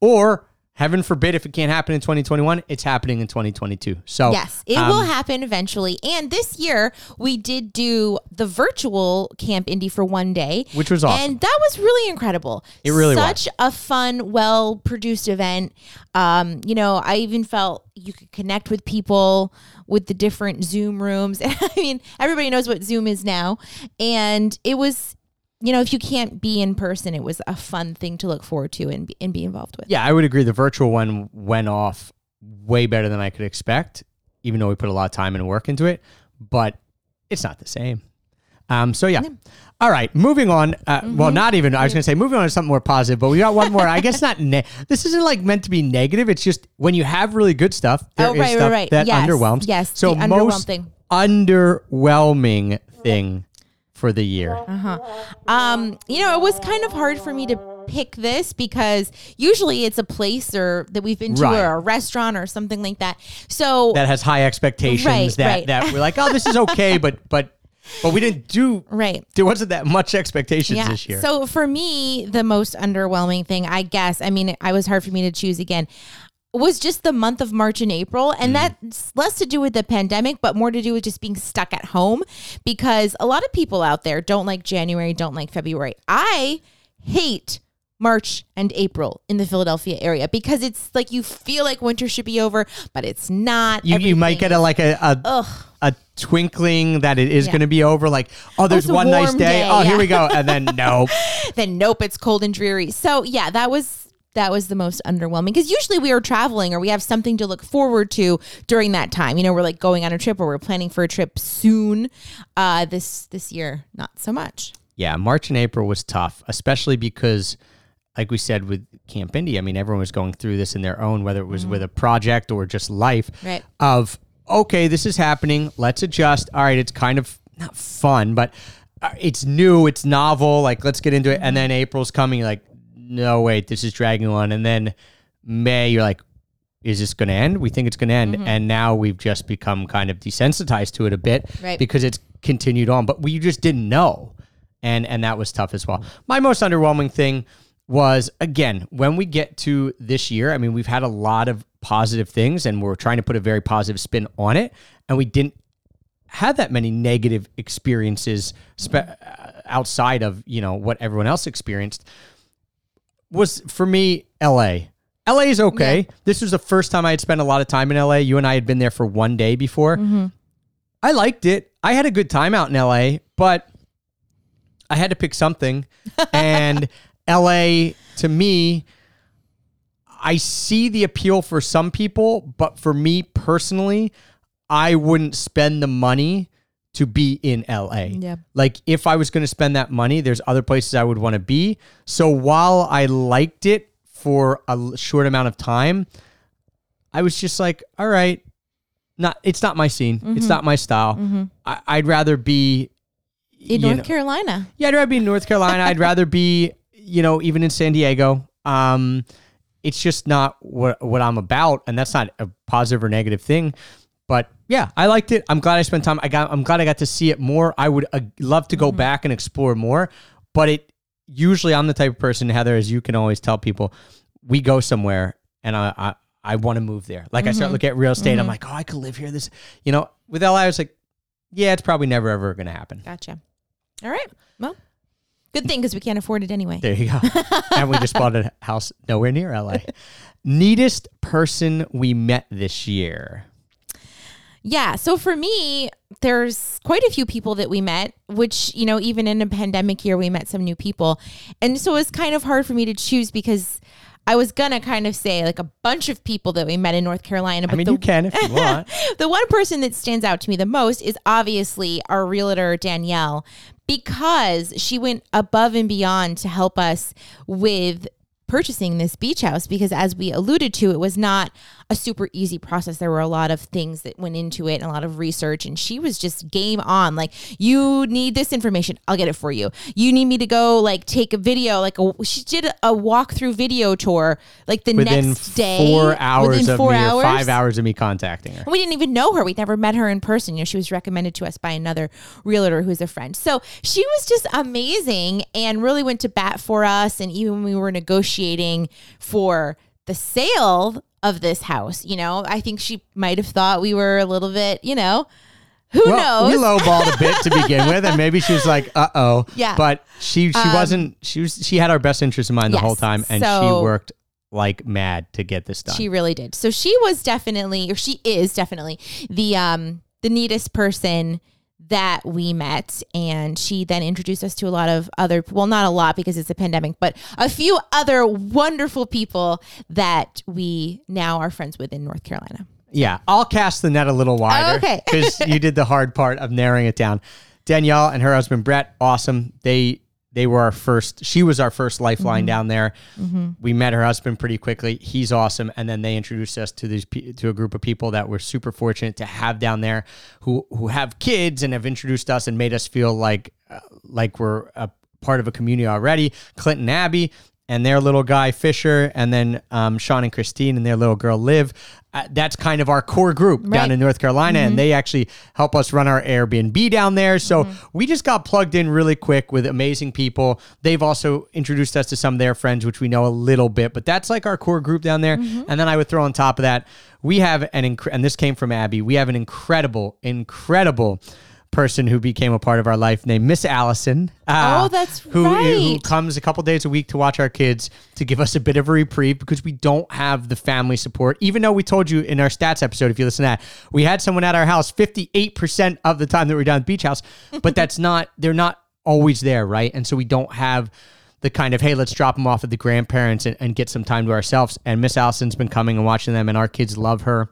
Or heaven forbid, if it can't happen in 2021, it's happening in 2022. So yes, it will happen eventually. And this year we did do the virtual Camp Indie for one day, which was awesome. And that was really incredible. It really was. Such a fun, well-produced event. You know, I even felt you could connect with people with the different Zoom rooms. I mean, everybody knows what Zoom is now. And it was, you know, if you can't be in person, it was a fun thing to look forward to and be involved with. Yeah, I would agree. The virtual one went off way better than I could expect, even though we put a lot of time and work into it, but it's not the same. So yeah. All right. Moving on. Well, not even, I was going to say moving on to something more positive, but we got one more, I guess not. This isn't like meant to be negative. It's just when you have really good stuff, there is stuff that underwhelms. Yes. So the most underwhelming thing for the year. You know, it was kind of hard for me to pick this because usually it's a place or that we've been to or a restaurant or something like that. So that has high expectations that we're like, oh, this is okay. But we didn't do, there wasn't that much expectations this year. So for me, the most underwhelming thing, I guess, I mean, it was hard for me to choose again, was just the month of March and April. And that's less to do with the pandemic, but more to do with just being stuck at home, because a lot of people out there don't like January, don't like February. I hate March and April in the Philadelphia area because it's like you feel like winter should be over, but it's not. You might get a twinkling that it is going to be over. Like, oh, there's one nice day. Oh, here we go. And then nope. It's cold and dreary. So yeah, that was the most underwhelming because usually we are traveling or we have something to look forward to during that time. You know, we're like going on a trip or we're planning for a trip soon. This year, not so much. Yeah. March and April was tough, especially because, like we said with Camp Indie, I mean, everyone was going through this in their own, whether it was with a project or just life of, okay, this is happening. Let's adjust. All right. It's kind of not fun, but it's new. It's novel. Like, let's get into it. And then April's coming. You're like, no, wait, this is dragging on. And then May, you're like, is this going to end? We think it's going to end. And now we've just become kind of desensitized to it a bit because it's continued on, but we just didn't know. And that was tough as well. My most underwhelming thing was, again, when we get to this year, I mean, we've had a lot of positive things and we're trying to put a very positive spin on it. And we didn't have that many negative experiences outside of, you know, what everyone else experienced. Was, for me, LA. LA is okay. Yeah. This was the first time I had spent a lot of time in LA. You and I had been there for one day before. I liked it. I had a good time out in LA, but I had to pick something. And LA, to me, I see the appeal for some people, but for me personally, I wouldn't spend the money to be in LA. Yeah. Like, if I was going to spend that money, there's other places I would want to be. So while I liked it for a short amount of time, I was just like, all right, it's not my scene. It's not my style. I'd rather be in North Carolina. Yeah, I'd rather be in North Carolina. I'd rather be, you know, even in San Diego. It's just not what I'm about, and that's not a positive or negative thing. But yeah, I liked it. I'm glad I spent time. I'm glad I got to see it more. I would love to go back and explore more. But it usually, I'm the type of person, Heather, as you can always tell people, we go somewhere and I want to move there. Like, I start looking at real estate. I'm like, oh, I could live here. This, you know, with LA, I was like, yeah, it's probably never ever going to happen. Gotcha. All right. Well, good thing, because we can't afford it anyway. There you go. And we just bought a house nowhere near LA. Neatest person we met this year. Yeah. So for me, there's quite a few people that we met, which, you know, even in a pandemic year, we met some new people. And so it's kind of hard for me to choose because I was going to kind of say like a bunch of people that we met in North Carolina. But I mean, you can if you want. The one person that stands out to me the most is obviously our realtor, Danielle, because she went above and beyond to help us with purchasing this beach house, because as we alluded to, it was not a super easy process. There were a lot of things that went into it and a lot of research, and she was just game on. Like, you need this information, I'll get it for you. You need me to go like take a video, she did a walkthrough video tour like the next day. Within 5 hours of me contacting her. And we didn't even know her. We'd never met her in person. You know, she was recommended to us by another realtor who's a friend. So she was just amazing and really went to bat for us. And even when we were negotiating for the sale of this house, you know, I think she might have thought we were a little bit, you know, who knows? We lowballed a bit to begin with, and maybe she was like, "Uh-oh." Yeah. But she wasn't. She had our best interest in mind the whole time, and she worked like mad to get this done. She really did. So she is definitely the neatest person that we met, and she then introduced us to a lot of other, well, not a lot because it's a pandemic, but a few other wonderful people that we now are friends with in North Carolina. Yeah, I'll cast the net a little wider because you did the hard part of narrowing it down. Danielle and her husband, Brett, awesome. They were our first, she was our first lifeline mm-hmm. down there. Mm-hmm. We met her husband pretty quickly. He's awesome. And then they introduced us to these, to a group of people that we're super fortunate to have down there who have kids and have introduced us and made us feel like we're a part of a community already. Clinton Abbey and their little guy, Fisher, and then Sean and Christine and their little girl, Liv. That's kind of our core group right. down in North Carolina, mm-hmm. and they actually help us run our Airbnb down there. So mm-hmm. we just got plugged in really quick with amazing people. They've also introduced us to some of their friends, which we know a little bit, but that's like our core group down there. Mm-hmm. And then I would throw on top of that, we have and this came from Abby, we have an incredible person who became a part of our life named Miss Allison. Who comes a couple days a week to watch our kids, to give us a bit of a reprieve because we don't have the family support. Even though we told you in our stats episode, if you listen to that, we had someone at our house 58% of the time that we were down at the beach house, but that's not, they're not always there, right? And so we don't have the kind of, hey, let's drop them off at the grandparents and get some time to ourselves. And Miss Allison's been coming and watching them, and our kids love her.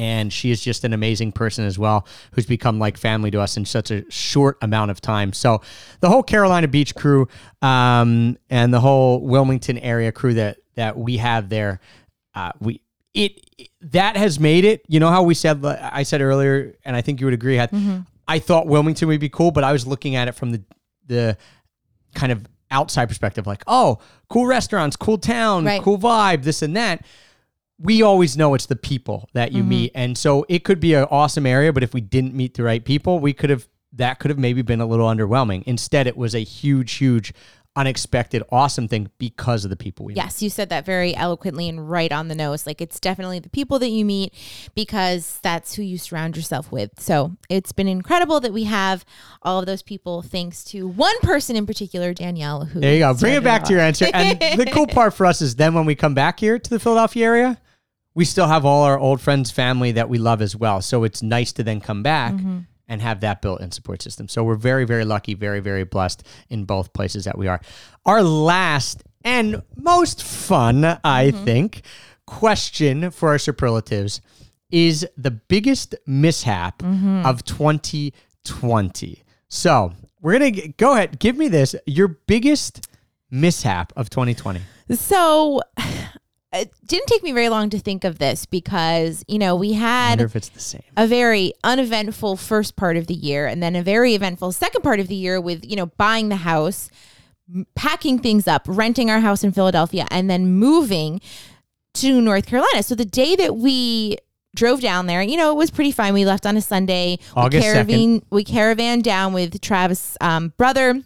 And she is just an amazing person as well, who's become like family to us in such a short amount of time. So the whole Carolina Beach crew and the whole Wilmington area crew that we have there, that has made it. You know how I said earlier, and I think you would agree, mm-hmm. I thought Wilmington would be cool, but I was looking at it from the kind of outside perspective, like, oh, cool restaurants, cool town, right. cool vibe, this and that. We always know it's the people that you mm-hmm. meet. And so it could be an awesome area, but if we didn't meet the right people, that could have maybe been a little underwhelming. Instead, it was a huge, huge, unexpected, awesome thing because of the people we meet. Yes, you said that very eloquently and right on the nose. Like, it's definitely the people that you meet because that's who you surround yourself with. So it's been incredible that we have all of those people, thanks to one person in particular, Danielle. Who there you go. Bring it back to your answer. And the cool part for us is then when we come back here to the Philadelphia area, we still have all our old friends, family that we love as well. So it's nice to then come back mm-hmm. and have that built-in support system. So we're very, very lucky, very, very blessed in both places that we are. Our last and most fun, I mm-hmm. think, question for our superlatives is the biggest mishap mm-hmm. of 2020. So we're going to go ahead. Give me this. Your biggest mishap of 2020. So... it didn't take me very long to think of this because, you know, we had a very uneventful first part of the year and then a very eventful second part of the year with, you know, buying the house, packing things up, renting our house in Philadelphia, and then moving to North Carolina. So the day that we drove down there, you know, it was pretty fine. We left on a Sunday. August 2nd. We caravaned down with Travis' brother,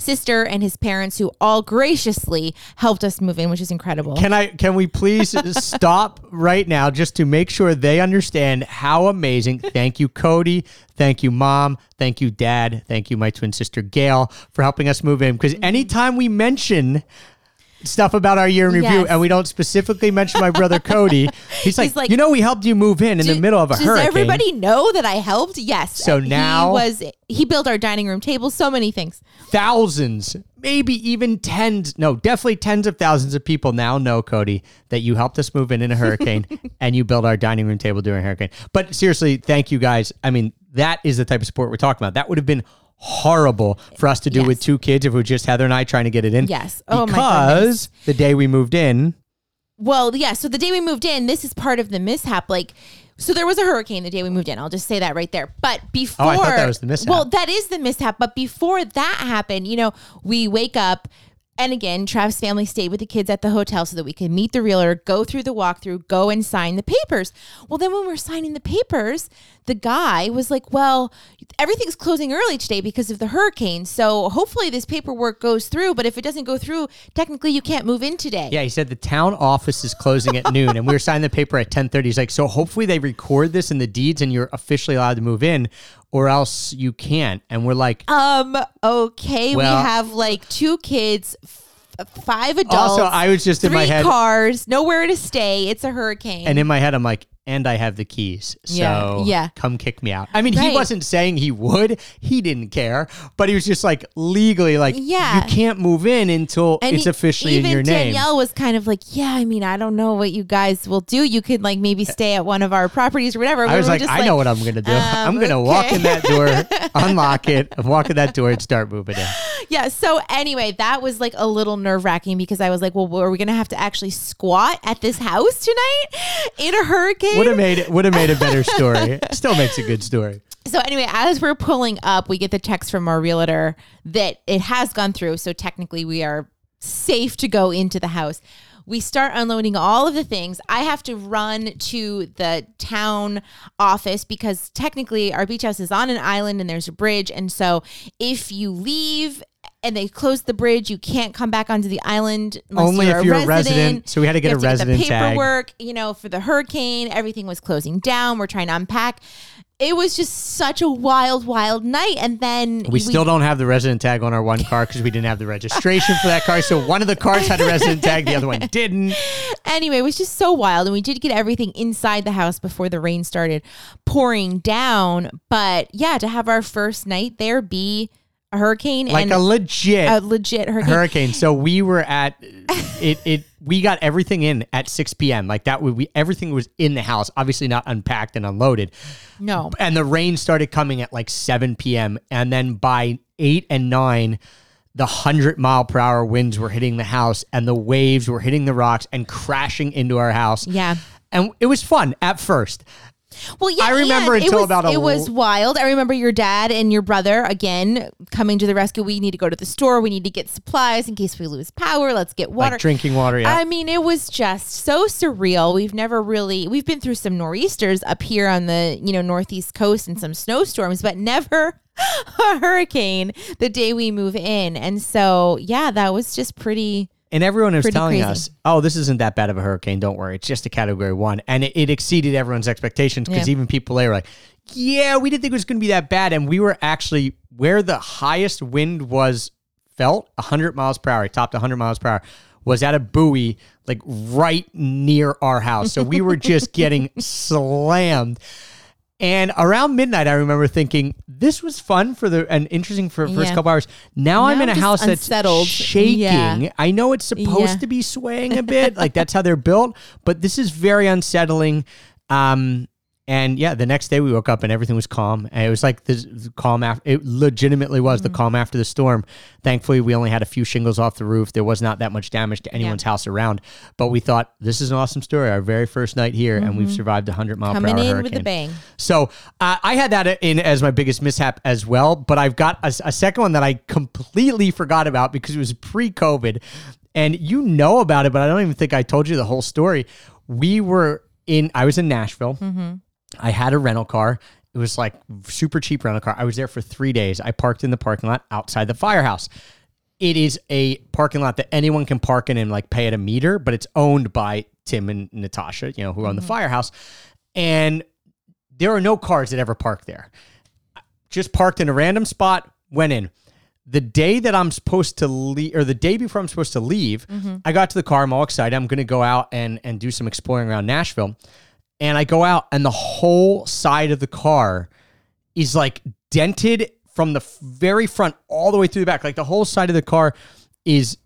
sister, and his parents, who all graciously helped us move in, which is incredible. Can we please stop right now just to make sure they understand how amazing. Thank you, Cody. Thank you, Mom. Thank you, Dad. Thank you, my twin sister, Gail, for helping us move in. Because anytime we mention stuff about our year in review, yes. and we don't specifically mention my brother Cody, he's like, you know, we helped you move in the middle of a hurricane. Does everybody know that I helped? Yes. So now he built our dining room table, so many things. Thousands, maybe even definitely tens of thousands of people now know, Cody, that you helped us move in a hurricane and you built our dining room table during a hurricane. But seriously, thank you guys. I mean, that is the type of support we're talking about. That would have been horrible for us to do yes. with two kids if it was just Heather and I trying to get it in. Yes. Oh, because the day we moved in. Well, yeah. So the day we moved in, this is part of the mishap. Like, so there was a hurricane the day we moved in. I'll just say that right there. But before. Oh, I thought that was the mishap. Well, that is the mishap. But before that happened, you know, we wake up. And again, Travis' family stayed with the kids at the hotel so that we could meet the realtor, go through the walkthrough, go and sign the papers. Well, then when we were signing the papers, the guy was like, well, everything's closing early today because of the hurricane. So hopefully this paperwork goes through. But if it doesn't go through, technically you can't move in today. Yeah, he said the town office is closing at noon. And we were signing the paper at 10:30. He's like, so hopefully they record this in the deeds and you're officially allowed to move in, or else you can't. And we're like, okay, well, we have like two kids, five adults, also, I was just in my head, cars, nowhere to stay. It's a hurricane. And in my head, I'm like, and I have the keys. So come kick me out. I mean, he wasn't saying he would. He didn't care. But he was just like, legally, like, you can't move in until and it's officially in your name. Even Danielle was kind of like, I mean, I don't know what you guys will do. You could like maybe stay at one of our properties or whatever. I was like, I know what I'm going to do. I'm going to walk in that door, unlock it, walk in that door and start moving in. Yeah. So anyway, that was like a little nerve wracking because I was like, well, are we going to have to actually squat at this house tonight in a hurricane? Would have made a better story. It still makes a good story. So anyway, as we're pulling up, we get the text from our realtor that it has gone through. So technically we are safe to go into the house. We start unloading all of the things. I have to run to the town office because technically our beach house is on an island and there's a bridge. And so if you leave and they close the bridge, you can't come back onto the island unless Only if you're a resident. So we had to get a resident tag. Paperwork, you know, for the hurricane, everything was closing down. We're trying to unpack. It was just such a wild, wild night. And then we still don't have the resident tag on our one car because we didn't have the registration for that car. So one of the cars had a resident tag. The other one didn't. Anyway, it was just so wild. And we did get everything inside the house before the rain started pouring down. But yeah, to have our first night there be a hurricane. Like and a legit hurricane. So we were at it. We got everything in at 6 p.m. Like that, everything was in the house, obviously not unpacked and unloaded. No. And the rain started coming at like 7 p.m. And then by 8 and 9, the 100-mile-per-hour winds were hitting the house and the waves were hitting the rocks and crashing into our house. Yeah. And it was fun at first. Well, yeah, I remember until about it was wild. I remember your dad and your brother again coming to the rescue. We need to go to the store. We need to get supplies in case we lose power. Let's get water, like drinking water. Yeah. I mean, it was just so surreal. We've been through some nor'easters up here on the northeast coast and some snowstorms, but never a hurricane the day we move in. And so that was just pretty. And everyone was telling us, oh, this isn't that bad of a hurricane. Don't worry. It's just a Category 1. And it exceeded everyone's expectations because even people there were like, we didn't think it was going to be that bad. And we were actually where the highest wind was felt, 100 miles per hour. It topped 100 miles per hour. Was at a buoy, like right near our house. So we were just getting slammed. And around midnight, I remember thinking, this was fun and interesting for the first couple hours. Now I'm in a house that's unsettled. Shaking. Yeah. I know it's supposed to be swaying a bit. Like that's how they're built. But this is very unsettling. And the next day we woke up and everything was calm. And it was like the calm after. It legitimately was the calm after the storm. Thankfully, we only had a few shingles off the roof. There was not that much damage to anyone's house around. But we thought, this is an awesome story. Our very first night here, and we've survived a 100-mile-per-hour hurricane. Coming in with a bang. So I had that in as my biggest mishap as well. But I've got a second one that I completely forgot about because it was pre-COVID. And you know about it, but I don't even think I told you the whole story. I was in Nashville. Mm-hmm. I had a rental car. It was like super cheap rental car. I was there for 3 days. I parked in the parking lot outside the firehouse. It is a parking lot that anyone can park in and like pay at a meter, but it's owned by Tim and Natasha, who own the firehouse. And there are no cars that ever park there. Just parked in a random spot, went in. The day that I'm supposed to leave, or the day before I'm supposed to leave, I got to the car. I'm all excited. I'm going to go out and do some exploring around Nashville. And I go out and the whole side of the car is like dented from the very front all the way through the back. Like the whole side of the car is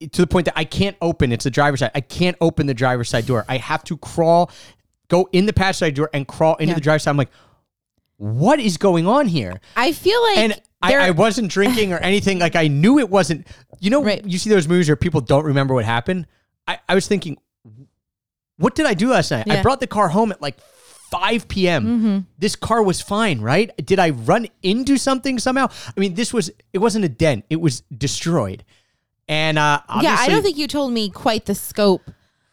to the point that I can't open. It's the driver's side. I can't open the driver's side door. I have to go in the passenger side door and crawl into the driver's side. I'm like, what is going on here? I feel like... And I wasn't drinking or anything. Like I knew it wasn't... You see those movies where people don't remember what happened? I was thinking... What did I do last night? Yeah. I brought the car home at like 5 p.m. This car was fine, right? Did I run into something somehow? I mean, it wasn't a dent. It was destroyed. And I don't think you told me quite the scope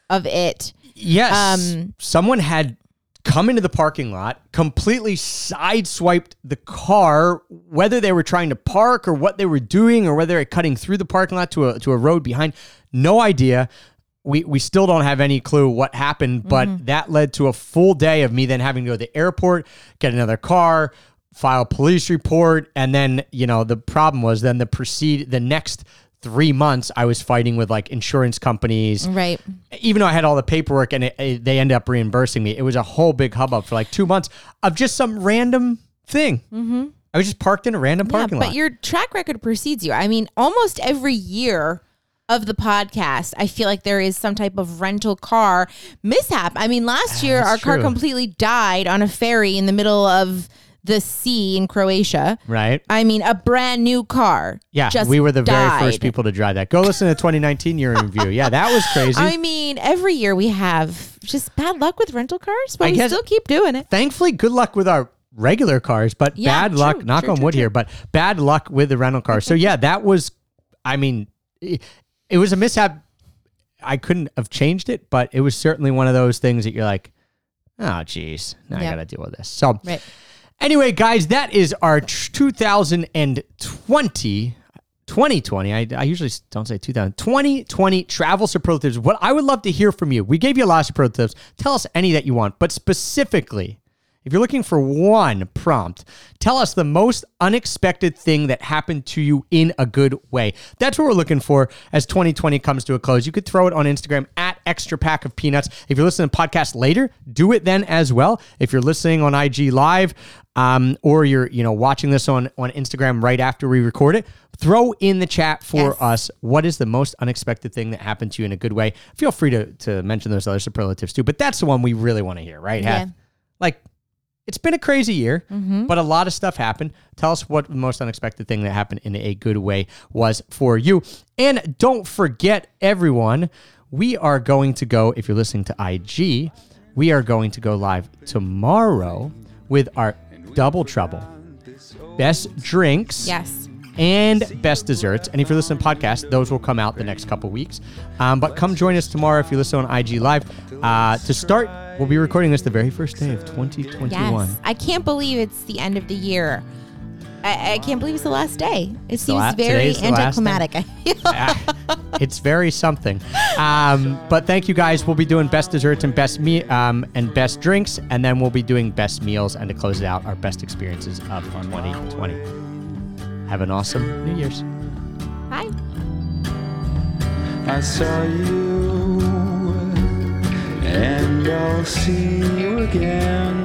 of it. Yes. Someone had come into the parking lot, completely sideswiped the car, whether they were trying to park or what they were doing or whether they're cutting through the parking lot to a road behind. No idea. We still don't have any clue what happened, but that led to a full day of me then having to go to the airport, get another car, file a police report, and then the problem was then the next 3 months I was fighting with like insurance companies. Right. Even though I had all the paperwork and they ended up reimbursing me. It was a whole big hubbub for like 2 months of just some random thing. Mm-hmm. I was just parked in a random parking lot. But your track record precedes you. I mean, almost every year of the podcast, I feel like there is some type of rental car mishap. I mean, last year our car completely died on a ferry in the middle of the sea in Croatia. Right. I mean, a brand new car. Yeah, just we were the died. Very first people to drive that. Go listen to the 2019 year in review. Yeah, that was crazy. I mean, every year we have just bad luck with rental cars, but we still keep doing it. Thankfully, good luck with our regular cars, but bad luck, knock on wood here, but bad luck with the rental car. So yeah, that was, I mean, it was a mishap. I couldn't have changed it, but it was certainly one of those things that you're like, oh, geez, now I got to deal with this. So anyway, guys, that is our 2020. I usually don't say 2020 travel superlatives. What I would love to hear from you. We gave you a lot of superlatives. Tell us any that you want, but specifically, if you're looking for one prompt, tell us the most unexpected thing that happened to you in a good way. That's what we're looking for as 2020 comes to a close. You could throw it on Instagram at Extra Pack of Peanuts. If you're listening to the podcast later, do it then as well. If you're listening on IG Live or you're watching this on Instagram right after we record it, throw in the chat for us what is the most unexpected thing that happened to you in a good way. Feel free to mention those other superlatives too, but that's the one we really want to hear, right? Yeah. It's been a crazy year, but a lot of stuff happened. Tell us what the most unexpected thing that happened in a good way was for you. And don't forget, everyone, we are going to go, if you're listening to IG, we are going to go live tomorrow with our Double Trouble. Best drinks. Yes. And best desserts. And if you're listening to podcasts, those will come out the next couple weeks. But come join us tomorrow if you listen on IG Live. To start, we'll be recording this the very first day of 2021. Yes. I can't believe it's the end of the year. I can't believe it's the last day. It seems very anticlimactic. It's very something. But thank you guys. We'll be doing best desserts and best drinks. And then we'll be doing best meals. And to close it out, our best experiences of 2020. Have an awesome New Year's. Bye. I saw you, and I'll see you again.